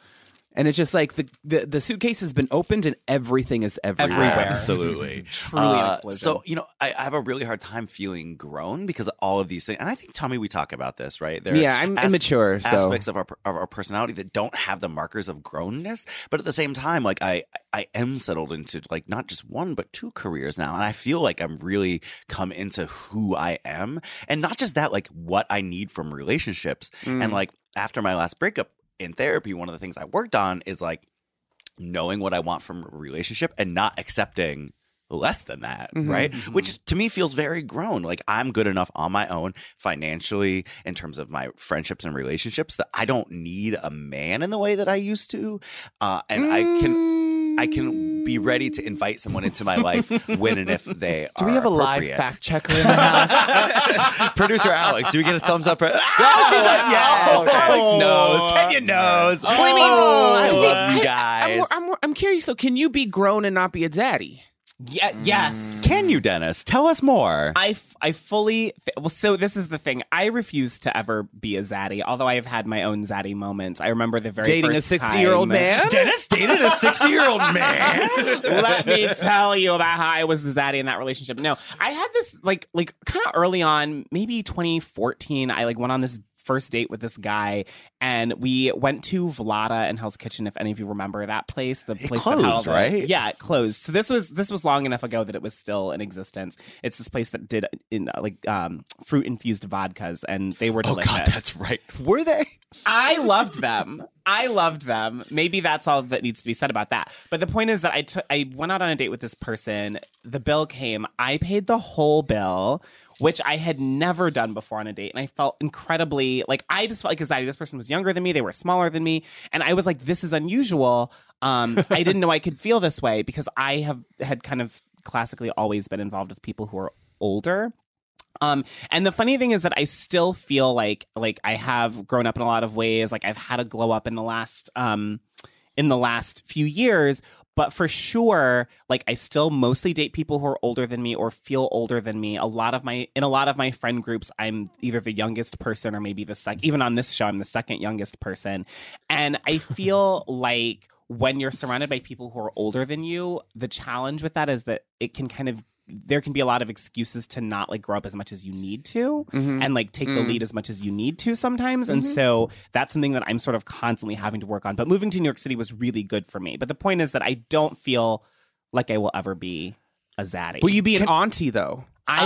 And it's just like the suitcase has been opened and everything is everywhere. Absolutely. Truly an explosion. So, I have a really hard time feeling grown because of all of these things. And I think, Tommy, we talk about this, right? There I'm immature. Aspects of our personality that don't have the markers of grownness. But at the same time, like I am settled into like not just one, but 2 careers now. And I feel like I'm really come into who I am. And not just that, like what I need from relationships. And like after my last breakup, in therapy, one of the things I worked on is like knowing what I want from a relationship and not accepting less than that, right? Which to me feels very grown. Like I'm good enough on my own financially in terms of my friendships and relationships that I don't need a man in the way that I used to. And I can be ready to invite someone into my life when and if they are. Do we have a live fact checker in the house? Producer Alex, do we get a thumbs up? She says yes. Alex knows. Kenya knows. I love you guys. I'm curious though. Can you be grown and not be a daddy? Yeah. Yes. Can you, Dennis? Tell us more. I fully... Well, so this is the thing. I refuse to ever be a zaddy, although I have had my own zaddy moments. I remember the very first time... Dating a 60-year-old man? Dennis dated a 60-year-old man? Let me tell you about how I was the zaddy in that relationship. No, I had this, like kind of early on, maybe 2014, I, went on this first date with this guy, and we went to Vlada and Hell's Kitchen, if any of you remember that place. It closed, right? Yeah, it closed. So this was long enough ago that it was still in existence. It's this place that did fruit-infused vodkas, and they were delicious. Oh, God, that's right. Were they? I loved them. I loved them. Maybe that's all that needs to be said about that. But the point is that I went out on a date with this person. The bill came. I paid the whole bill, which I had never done before on a date. And I felt incredibly, like, I just felt like anxiety. This person was younger than me. They were smaller than me. And I was like, this is unusual. I didn't know I could feel this way because I had kind of classically always been involved with people who are older. And the funny thing is that I still feel like I have grown up in a lot of ways. Like I've had a glow up in the last few years, but for sure, like I still mostly date people who are older than me or feel older than me. In a lot of my friend groups, I'm either the youngest person or maybe the second, even on this show, I'm the second youngest person. And I feel like when you're surrounded by people who are older than you, the challenge with that is that it can kind of, there can be a lot of excuses to not like grow up as much as you need to and like take the lead as much as you need to sometimes. And so that's something that I'm sort of constantly having to work on. But moving to New York City was really good for me. But the point is that I don't feel like I will ever be a zaddy. Will you be an auntie though? I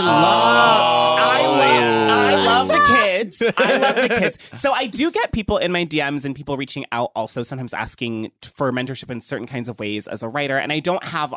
love the kids. So I do get people in my DMs and people reaching out also sometimes asking for mentorship in certain kinds of ways as a writer. And I don't have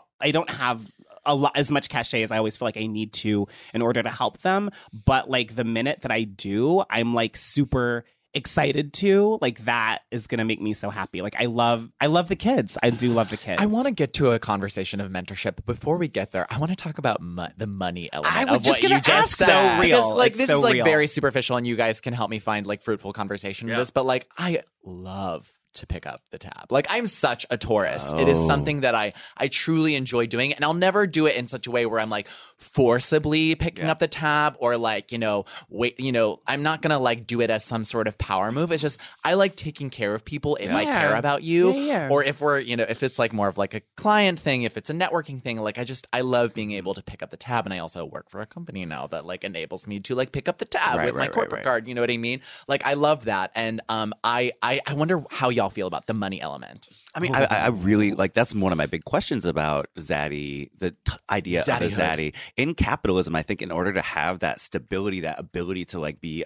a lot, as much cachet as I always feel like I need to in order to help them. But like the minute that I do, I'm like super excited to, like, that is going to make me so happy. Like I love the kids. I do love the kids. I want to get to a conversation of mentorship, but before we get there, I want to talk about the money element of what you just said. So real. Because, like, this is like very superficial and you guys can help me find like fruitful conversation with this, but like I love to pick up the tab. Like I'm such a Taurus. Oh. It is something that I truly enjoy doing, and I'll never do it in such a way where I'm like forcibly picking up the tab or like, you know, wait, you know, I'm not gonna like do it as some sort of power move. It's just I like taking care of people if I care about you, or if we're, you know, if it's like more of like a client thing, if it's a networking thing, like I love being able to pick up the tab. And I also work for a company now that like enables me to like pick up the tab with my corporate card. You know what I mean? Like I love that. And I wonder how y'all feel about the money element. I mean, I really like, that's one of my big questions about zaddy, the idea zaddy of a zaddy. In capitalism, I think in order to have that stability, that ability to like be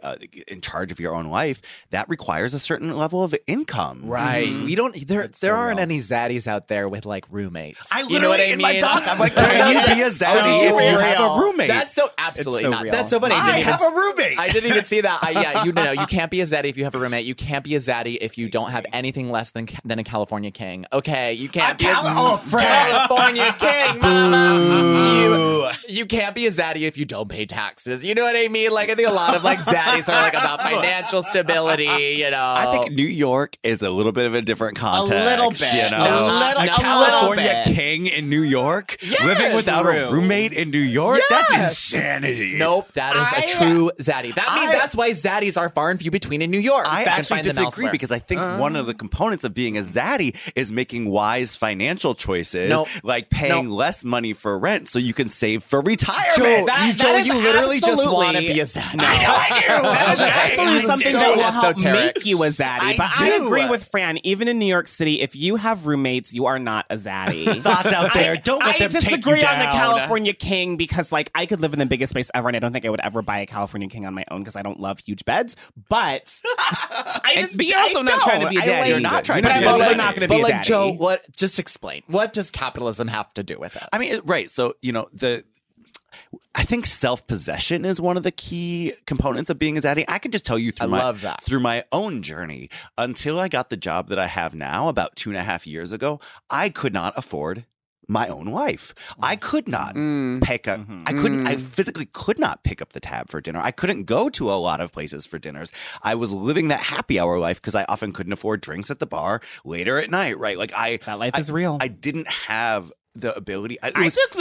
in charge of your own life, that requires a certain level of income. Right. Mm-hmm. There aren't any zaddies out there with like roommates. I literally, you know what I mean? In my doc, I'm like, can you be a zaddy if you have a roommate? That's so absolutely so not. Real. That's so funny. I have a roommate. I didn't even see that. You can't be a zaddy if you have a roommate. You can't be a zaddy if you don't have anything less than a California king. Okay, you can't be a California king, mama. You can't be a zaddy if you don't pay taxes. You know what I mean? Like I think a lot of like zaddies are like about financial stability, you know. I think New York is a little bit of a different context. A little bit. You know? A California king in New York? Yes, living without a roommate in New York? Yes. That's insanity. Nope, that is a true zaddy. That means that's why zaddies are far and few between in New York. I actually disagree because I think one of the components of being a zaddy is making wise financial choices, like paying less money for rent so you can save for retirement. Joel, you literally just want to be a zaddy. I know, I do. That is absolutely something that will help make you a zaddy. But I agree with Fran. Even in New York City, if you have roommates, you are not a zaddy. Thoughts out there. Don't let them take you down. I disagree on the California king because, like, I could live in the biggest space ever, and I don't think I would ever buy a California king on my own because I don't love huge beds. But you're also not trying to be a daddy. You're not trying to be a daddy. But I'm also not going to be a daddy. But like, Joe, just explain. What does capitalism have to do with it? I mean, right. So, you know, I think self-possession is one of the key components of being a zaddy. I can just tell you through my own journey, until I got the job that I have now about 2.5 years ago, I could not afford my own life. I could not pick up. Mm-hmm. I physically could not pick up the tab for dinner. I couldn't go to a lot of places for dinners. I was living that happy hour life because I often couldn't afford drinks at the bar later at night, right? Like that life is real. I didn't have the ability. I took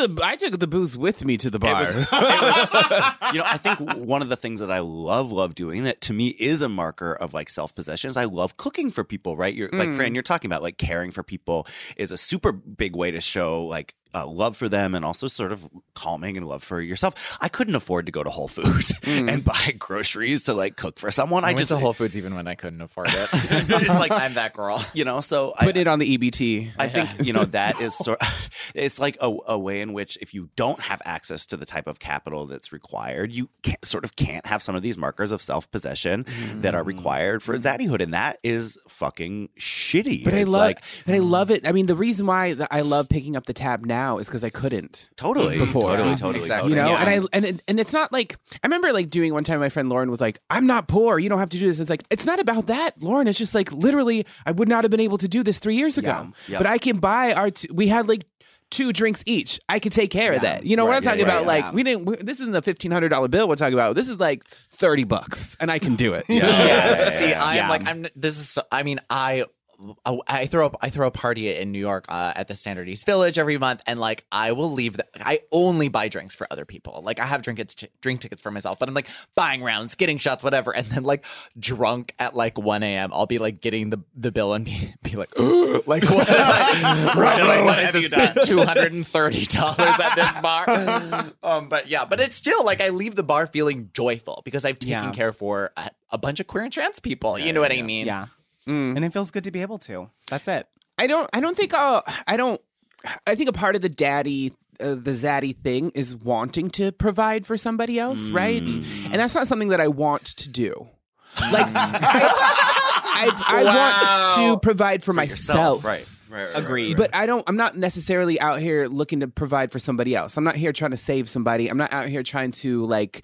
the booze with me to the bar. You know, I think one of the things that I love doing that to me is a marker of like self-possession is I love cooking for people, right? You're like, Fran, you're talking about like caring for people is a super big way to show like love for them and also sort of calming and love for yourself. I couldn't afford to go to Whole Foods and buy groceries to like cook for someone. I just went to Whole Foods even when I couldn't afford it. It's like I'm that girl, you know. So put it on the EBT. I think, you know, that is sort of, it's like a way in which if you don't have access to the type of capital that's required, you can't have some of these markers of self-possession that are required for zaddyhood, and that is fucking shitty. But I love it. I mean, the reason why I love picking up the tab now is because I couldn't before. Totally, exactly. You know, and it's not like I remember like doing one time. My friend Lauren was like, "I'm not poor. You don't have to do this." It's like it's not about that, Lauren. It's just like literally, I would not have been able to do this 3 years ago. Yeah. But I can buy our. We had like 2 drinks each. I could take care of that. You know what I'm talking about? Like we didn't. This isn't the $1,500 bill we're talking about. This is like $30, and I can do it. See, I'm like I'm. This is. I mean, I throw a party in New York at the Standard East Village every month, and like I will leave. I only buy drinks for other people. Like I have drink tickets for myself, but I'm like buying rounds, getting shots, whatever. And then like drunk at like 1 a.m., I'll be like getting the bill and be like, like what? Have I spent $230 at this bar? But it's still like I leave the bar feeling joyful because I've taken care for a bunch of queer and trans people. You know what I mean? Yeah. And it feels good to be able to. That's it. I think a part of the the zaddy thing is wanting to provide for somebody else, right? And that's not something that I want to do. Like I want to provide for myself. Right. Agreed. But I'm not necessarily out here looking to provide for somebody else. I'm not here trying to save somebody. I'm not out here trying to like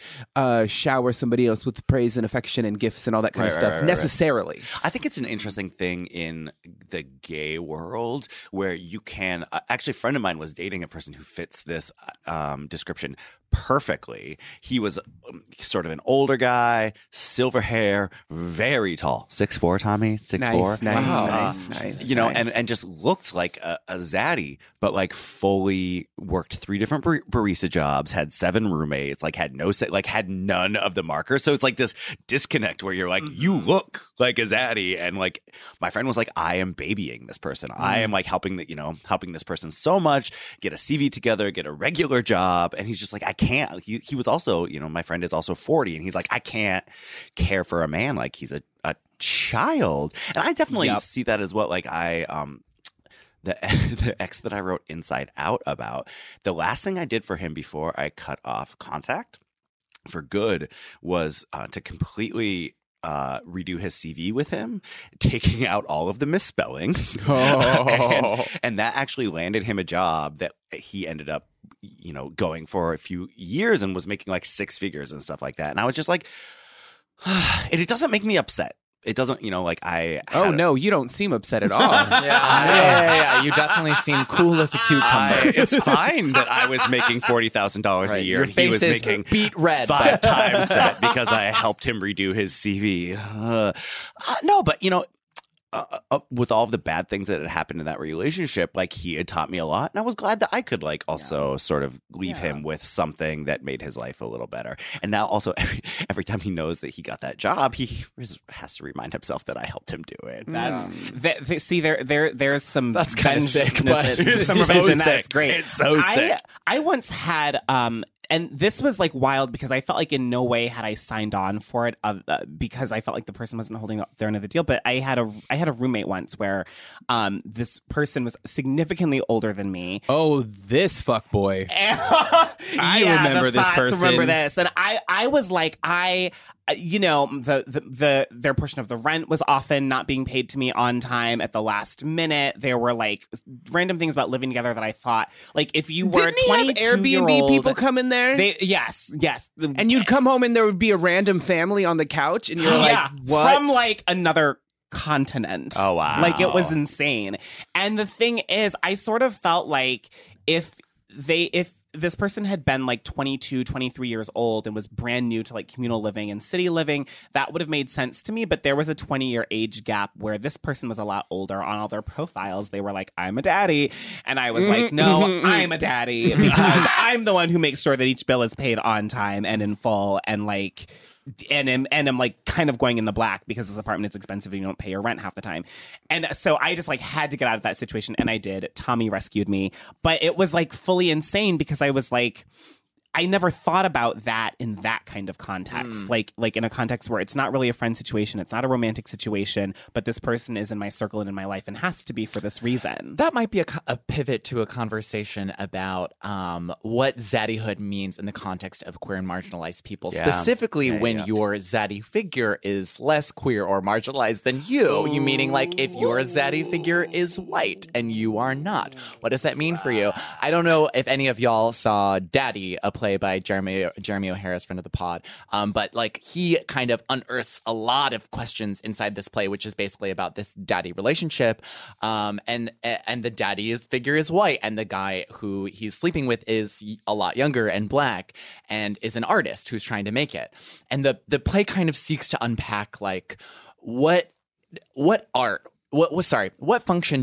shower somebody else with praise and affection and gifts and all that kind of stuff necessarily. I think it's an interesting thing in the gay world where you can actually, a friend of mine was dating a person who fits this description perfectly. He was sort of an older guy, silver hair, very tall, 6'4", Tommy, 6'4". Nice. You know, and just looked like a zaddy, but like fully worked 3 different barista jobs, had 7 roommates, like had none of the markers. So it's like this disconnect where you're like, you look like a zaddy, and like my friend was like, I am babying this person. I am like helping this person so much, get a CV together, get a regular job, and he's just like, I can't. He was also, you know, my friend is also 40, and he's like, I can't care for a man like he's a child. And I definitely see that as well. Like I the ex that I wrote Inside Out about, the last thing I did for him before I cut off contact for good was to completely redo his CV with him, taking out all of the misspellings. And that actually landed him a job that he ended up, you know, going for a few years and was making like 6 figures and stuff like that. And I was just like, it doesn't make me upset. It doesn't, you know, like I. Oh no, you don't seem upset at all. You definitely seem cool as a cucumber. It's fine that I was making $40,000 a year. Your face he was making beat red 5 times that because I helped him redo his CV. No, but you know, with all of the bad things that had happened in that relationship, like he had taught me a lot, and I was glad that I could like also sort of leave him with something that made his life a little better. And now also every time he knows that he got that job, he has to remind himself that I helped him do it. There's some that's kind of sick, but some revenge in that. It's great. It's so sick. I once had and this was like wild because I felt like in no way had I signed on for it because I felt like the person wasn't holding up their end of the deal. But I had a roommate once where this person was significantly older than me. Oh, this fuckboy. I remember this. And I was like, you know, their portion of the rent was often not being paid to me on time at the last minute. There were like random things about living together that I thought, like, if you were 20 Airbnb people come in there, yes, and you'd come home and there would be a random family on the couch, and you're like, what? From like another continent. Oh wow! Like it was insane. And the thing is, I sort of felt like if this person had been like 22, 23 years old and was brand new to like communal living and city living, that would have made sense to me. But there was a 20-year age gap where this person was a lot older. On all their profiles, they were like, I'm a daddy. And I was like, no, I'm a daddy because I'm the one who makes sure that each bill is paid on time and in full. And like, And I'm like kind of going in the black because this apartment is expensive and you don't pay your rent half the time. And so I just like had to get out of that situation. And I did. Tommy rescued me. But it was like fully insane because I was like, I never thought about that in that kind of context, like in a context where it's not really a friend situation. It's not a romantic situation, but this person is in my circle and in my life and has to be for this reason. That might be a pivot to a conversation about what zaddyhood means in the context of queer and marginalized people, specifically when your zaddy figure is less queer or marginalized than you. You meaning like if your zaddy figure is white and you are not. What does that mean for you? I don't know if any of y'all saw Daddy, a play by Jeremy O'Hara's friend of the pod. But like he kind of unearths a lot of questions inside this play, which is basically about this daddy relationship. And the daddy figure is white. And the guy who he's sleeping with is a lot younger and black and is an artist who's trying to make it. And the play kind of seeks to unpack like what function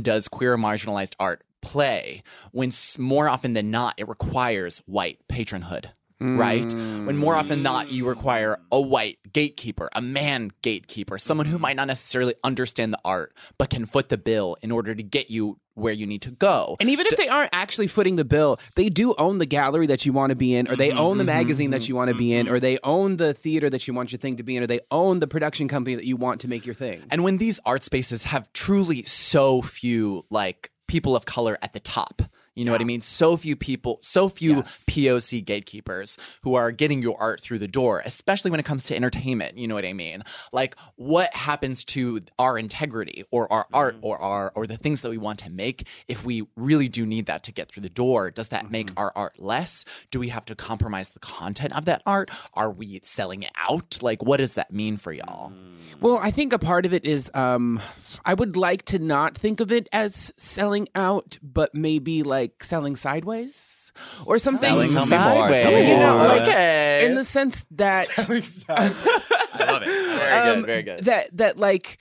does queer or marginalized art play when more often than not it requires white patronhood, right? When more often than not you require a white gatekeeper, a man gatekeeper, someone who might not necessarily understand the art but can foot the bill in order to get you where you need to go. And even if they aren't actually footing the bill, they do own the gallery that you want to be in, or they own the magazine that you want to be in, or they own the theater that you want your thing to be in, or they own the production company that you want to make your thing. And when these art spaces have truly so few like people of color at the top, you know what I mean? So few people, so few POC gatekeepers who are getting your art through the door, especially when it comes to entertainment. You know what I mean? Like what happens to our integrity or our art or our, or the things that we want to make if we really do need that to get through the door? Does that make our art less? Do we have to compromise the content of that art? Are we selling it out? Like, what does that mean for y'all? Well, I think a part of it is I would like to not think of it as selling out, but maybe like selling sideways or something. Selling sideways. You know, like, okay. In the sense that selling sideways. I love it. Very good. That like,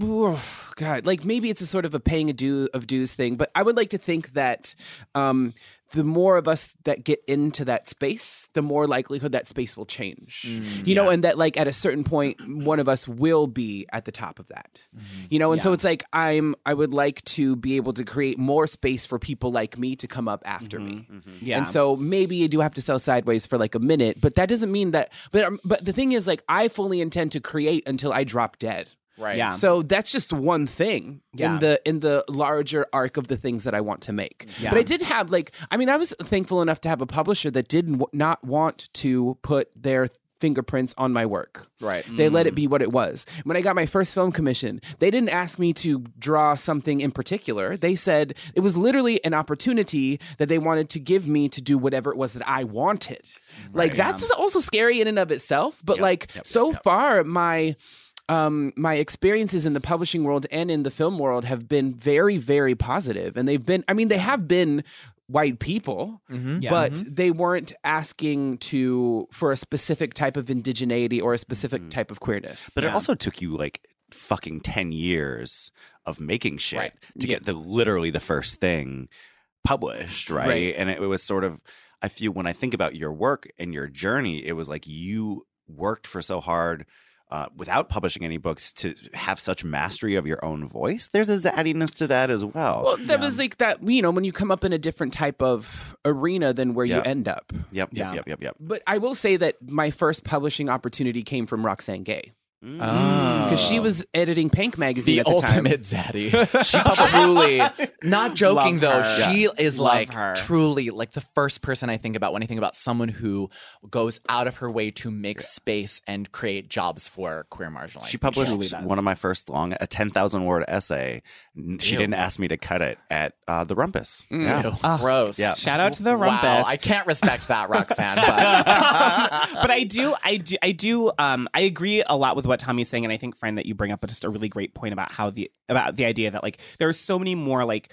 oh God, like maybe it's a sort of a paying of dues thing, but I would like to think that the more of us that get into that space, the more likelihood that space will change, you know, and that like at a certain point, one of us will be at the top of that, you know, and so it's like I would like to be able to create more space for people like me to come up after me. Yeah. And so maybe you do have to sell sideways for like a minute, but that doesn't mean that. But the thing is, like, I fully intend to create until I drop dead. Right. Yeah. So that's just one thing in the larger arc of the things that I want to make. Yeah. But I did have I was thankful enough to have a publisher that did not want to put their fingerprints on my work. Right. They let it be what it was. When I got my first film commission, they didn't ask me to draw something in particular. They said it was literally an opportunity that they wanted to give me to do whatever it was that I wanted. Right. Like that's also scary in and of itself. But far my experiences in the publishing world and in the film world have been very, very positive. And they have been white people, but they weren't asking for a specific type of indigeneity or a specific type of queerness. But it also took you like fucking 10 years of making shit to get the first thing published, right? And it was sort of, I feel when I think about your work and your journey, it was like you worked for so hard without publishing any books to have such mastery of your own voice. There's a zaddiness to that as well. Well, that was like that, you know, when you come up in a different type of arena than where you end up. Yep. But I will say that my first publishing opportunity came from Roxane Gay. Because she was editing Pink magazine at the time. The ultimate zaddy. She probably, not joking though, she is truly like the first person I think about when I think about someone who goes out of her way to make space and create jobs for queer marginalized. She published one of my first a 10,000 word essay. She didn't ask me to cut it at The Rumpus. Gross. Yeah. Shout out to The Rumpus. Wow. I can't respect that, Roxane. But I do, I agree a lot with what Tommy's saying, and I think, friend, that you bring up just a really great point about how the idea that like there are so many more like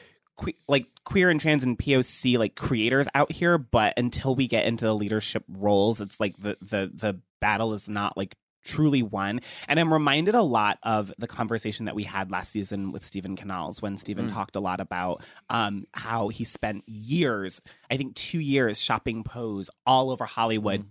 queer and trans and POC like creators out here, but until we get into the leadership roles, it's like the battle is not like truly won. And I'm reminded a lot of the conversation that we had last season with Stephen Canals when Stephen talked a lot about how he spent years, I think 2 years, shopping Pose all over Hollywood.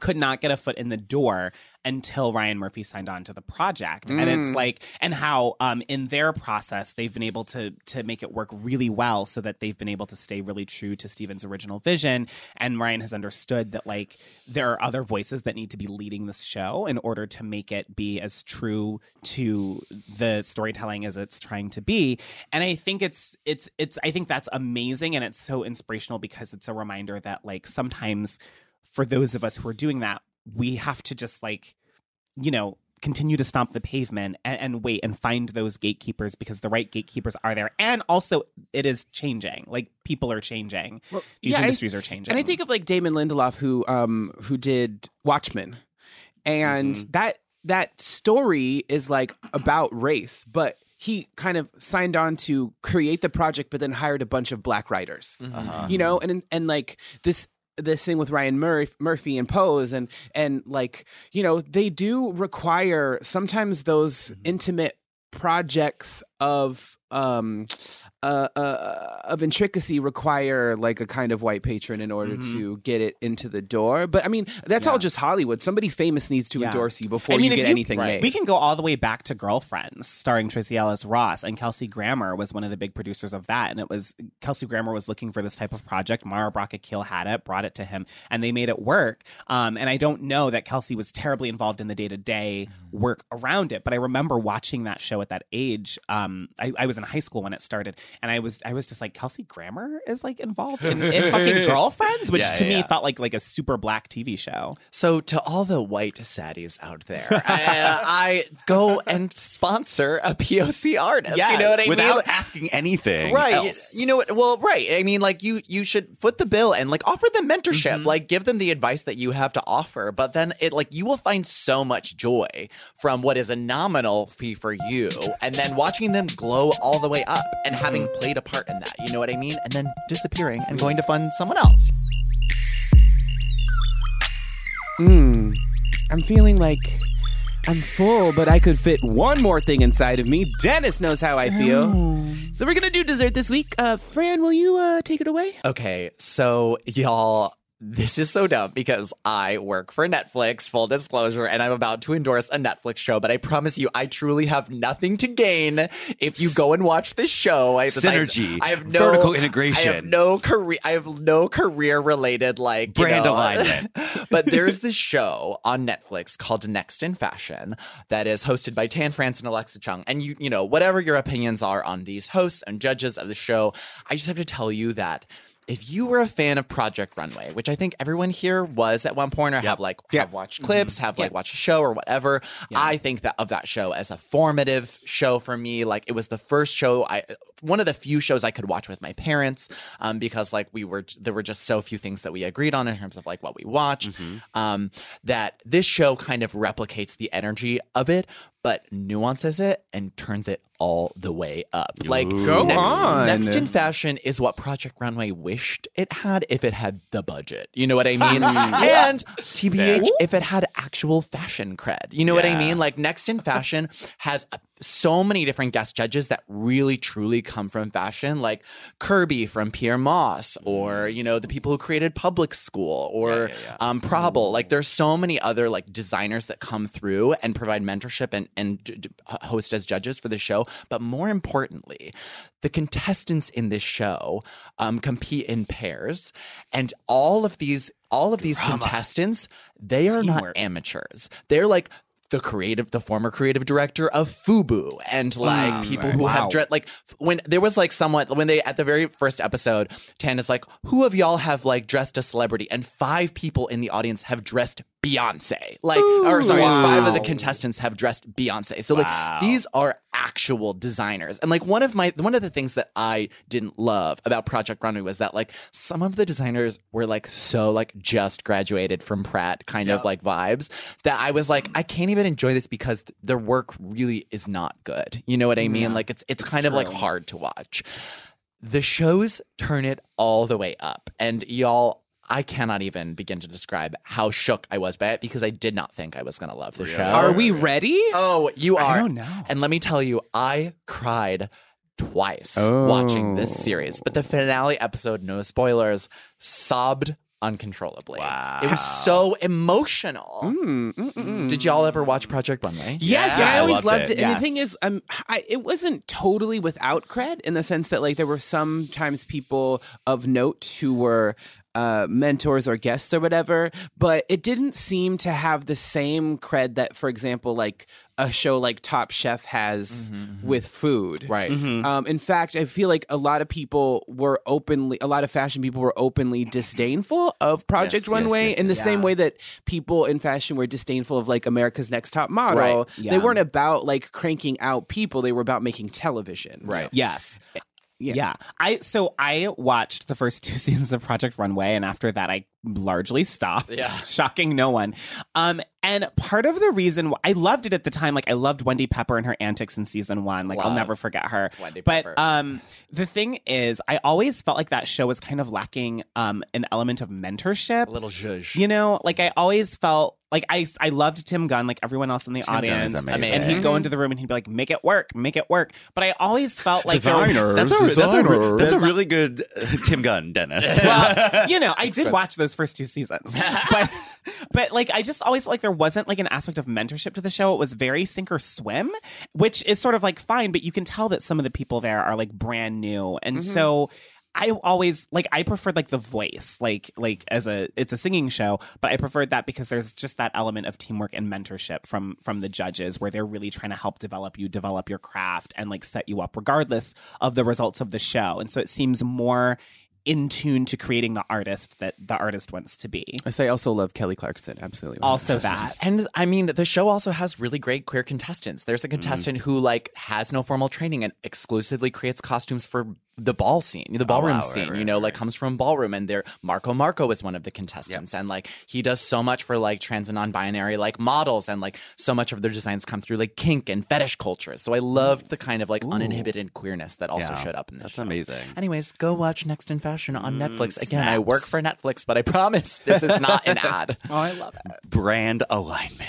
could not get a foot in the door until Ryan Murphy signed on to the project. And it's like, and how in their process, they've been able to make it work really well so that they've been able to stay really true to Steven's original vision. And Ryan has understood that, like, there are other voices that need to be leading this show in order to make it be as true to the storytelling as it's trying to be. And I think it's I think that's amazing. And it's so inspirational because it's a reminder that, like, sometimes for those of us who are doing that, we have to just, like, you know, continue to stomp the pavement and wait and find those gatekeepers, because the right gatekeepers are there. And also, it is changing. Like, people are changing. Well, these industries are changing. And I think of, like, Damon Lindelof, who did Watchmen. And that story is, like, about race. But he kind of signed on to create the project, but then hired a bunch of black writers. You know? And like, this thing with Ryan Murphy and Pose and like, you know, they do require sometimes those intimate projects of intricacy require like a kind of white patron in order to get it into the door. But I mean, that's all just Hollywood. Somebody famous needs to endorse you before you get anything made. We can go all the way back to Girlfriends, starring Tracee Ellis Ross, and Kelsey Grammer was one of the big producers of that. And it was Kelsey Grammer was looking for this type of project. Mara Brockett-Kill had it, brought it to him, and they made it work. And I don't know that Kelsey was terribly involved in the day-to-day work around it, but I remember watching that show at that age. I was in high school when it started, and I was just like, Kelsey Grammer is like involved in fucking Girlfriends, which to me felt like a super black TV show. So to all the white saddies out there, I go and sponsor a POC artist. Yes, you know what I mean? Without asking anything, right? Else. You know what? Well, right. I mean, like you should foot the bill and like offer them mentorship, like give them the advice that you have to offer. But then it like you will find so much joy from what is a nominal fee for you, and then watching them glow all the way up and having played a part in that, you know what I mean? And then disappearing and going to fund someone else. I'm feeling like I'm full, but I could fit one more thing inside of me. Dennis knows how I feel. So we're going to do dessert this week. Fran, will you take it away? Okay, so y'all, this is so dumb because I work for Netflix, full disclosure, and I'm about to endorse a Netflix show, but I promise you, I truly have nothing to gain if you go and watch this show. Synergy. I have no vertical integration. I have no career related like brand alignment. But there's this show on Netflix called Next in Fashion that is hosted by Tan France and Alexa Chung. And you know, whatever your opinions are on these hosts and judges of the show, I just have to tell you that if you were a fan of Project Runway, which I think everyone here was at one point or have watched clips, have like watched a show or whatever, I think that of that show as a formative show for me, like it was the first show, one of the few shows I could watch with my parents because like there were just so few things that we agreed on in terms of like what we watched, that this show kind of replicates the energy of it, but nuances it and turns it all the way up. Like, Next in Fashion is what Project Runway wished it had if it had the budget. You know what I mean? And TBH, if it had actual fashion cred. You know what I mean? Like, Next in Fashion has so many different guest judges that really, truly come from fashion, like Kirby from Pierre Moss, or, you know, the people who created Public School, or Prabal. Like, there's so many other, like, designers that come through and provide mentorship and host as judges for the show. But more importantly, the contestants in this show compete in pairs, and all of these contestants, they are not amateurs. They're like the former creative director of FUBU, and like people who have like when they at the very first episode, Tan is like, who of y'all have like dressed a celebrity? And 5 people in the audience have dressed Beyonce. Like, it's 5 of the contestants have dressed Beyonce. So like these are actual designers. And like one of the things that I didn't love about Project Runway was that like some of the designers were like so like just graduated from Pratt kind of like vibes that I was like, I can't even enjoy this because their work really is not good. You know what I mean? Like it's kind of like hard to watch. The shows turn it all the way up, and y'all, I cannot even begin to describe how shook I was by it because I did not think I was going to love the show. Are we ready? Oh, you are. I don't know. And let me tell you, I cried twice watching this series. But the finale episode, no spoilers, sobbed uncontrollably. Wow. It was so emotional. Did y'all ever watch Project Runway? Yes, yeah, I always loved it. Yes. And the thing is, it wasn't totally without cred in the sense that like there were sometimes people of note who were mentors or guests or whatever, but it didn't seem to have the same cred that, for example, like a show like Top Chef has with food. Right. In fact, I feel like a lot of fashion people were openly disdainful of Project Runway in the same way that people in fashion were disdainful of like America's Next Top Model. Right. Yeah. They weren't about like cranking out people. They were about making television. Right. Yes. Yeah. I watched the first 2 seasons of Project Runway, and after that I largely stopped. Yeah. Shocking no one. And part of the reason I loved it at the time, like I loved Wendy Pepper and her antics in season 1. Like I'll never forget her. But the thing is, I always felt like that show was kind of lacking an element of mentorship. A little zhuzh. You know, like I always felt like I loved Tim Gunn, like everyone else in the audience. And he'd go into the room and he'd be like, make it work, make it work. But I always felt like... That's a really good Tim Gunn, Dennis. Well, you know, I did watch those first 2 seasons. But like, I just always felt like there wasn't like an aspect of mentorship to the show. It was very sink or swim, which is sort of like fine, but you can tell that some of the people there are like brand new. And so... I always I preferred like The Voice, like as it's a singing show, but I preferred that because there's just that element of teamwork and mentorship from the judges where they're really trying to help develop your craft and like set you up regardless of the results of the show. And so it seems more in tune to creating the artist that the artist wants to be. I also love Kelly Clarkson. Absolutely. Also that. And I mean, the show also has really great queer contestants. There's a contestant who like has no formal training and exclusively creates costumes for the ball scene, the ballroom scene, you know, like comes from ballroom, and there Marco is one of the contestants. Yep. And like, he does so much for like trans and non-binary like models, and like so much of their designs come through like kink and fetish cultures. So I loved the kind of like uninhibited queerness that also showed up in the show. That's amazing. Anyways, go watch Next in Fashion on Netflix. Again, I work for Netflix, but I promise this is not an ad. Oh, I love it. Brand alignment.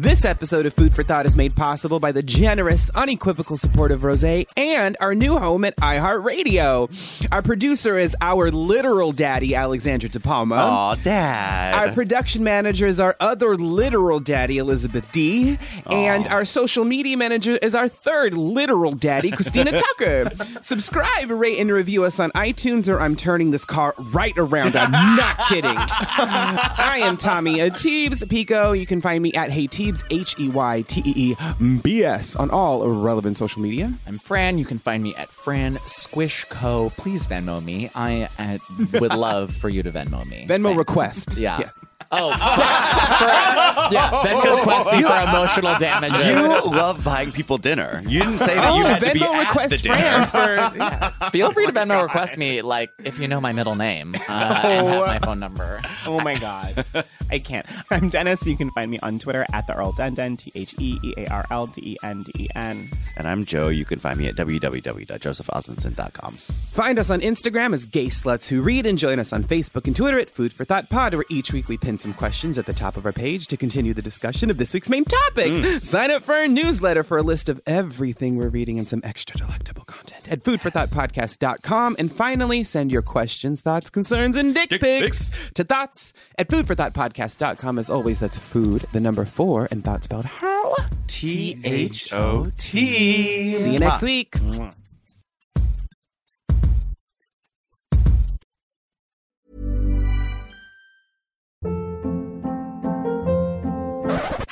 This episode of Food for Thought is made possible by the generous, unequivocal support of Rosé and our new home at iHeartRadio. Our producer is our literal daddy, Alexandra De Palma. Aw, Dad. Our production manager is our other literal daddy, Elizabeth D. Aww. And our social media manager is our third literal daddy, Christina Tucker. Subscribe, rate, and review us on iTunes, or I'm turning this car right around. I'm not kidding. I am Tommy Ateebs Pico. You can find me at HeyTeebs. HeyTeebs on all relevant social media. I'm Fran. You can find me at Fran Squish Co. Please Venmo me. I would love for you to Venmo me. Venmo request. Yeah. Oh, Venmo request for emotional damages. You love buying people dinner. You didn't say that you had Venmo to be at the dinner. Feel free to Venmo request me, like if you know my middle name and have my phone number. Oh my God, I can't. I'm Dennis. You can find me on Twitter at The Earl Denden, TheEarlDenden. And I'm Joe. You can find me at www.josephosmondson.com. Find us on Instagram as Gay Sluts Who Read, and join us on Facebook and Twitter at Food for Thought Pod, where each week we pin some questions at the top of our page to continue the discussion of this week's main topic. Sign up for our newsletter for a list of everything we're reading and some extra delectable content at foodforthoughtpodcast.com. And finally, send your questions, thoughts, concerns, and dick pics to thoughts at foodforthoughtpodcast.com. As always, that's food, the number 4, and thought spelled how? THOT. See you next week. Mwah.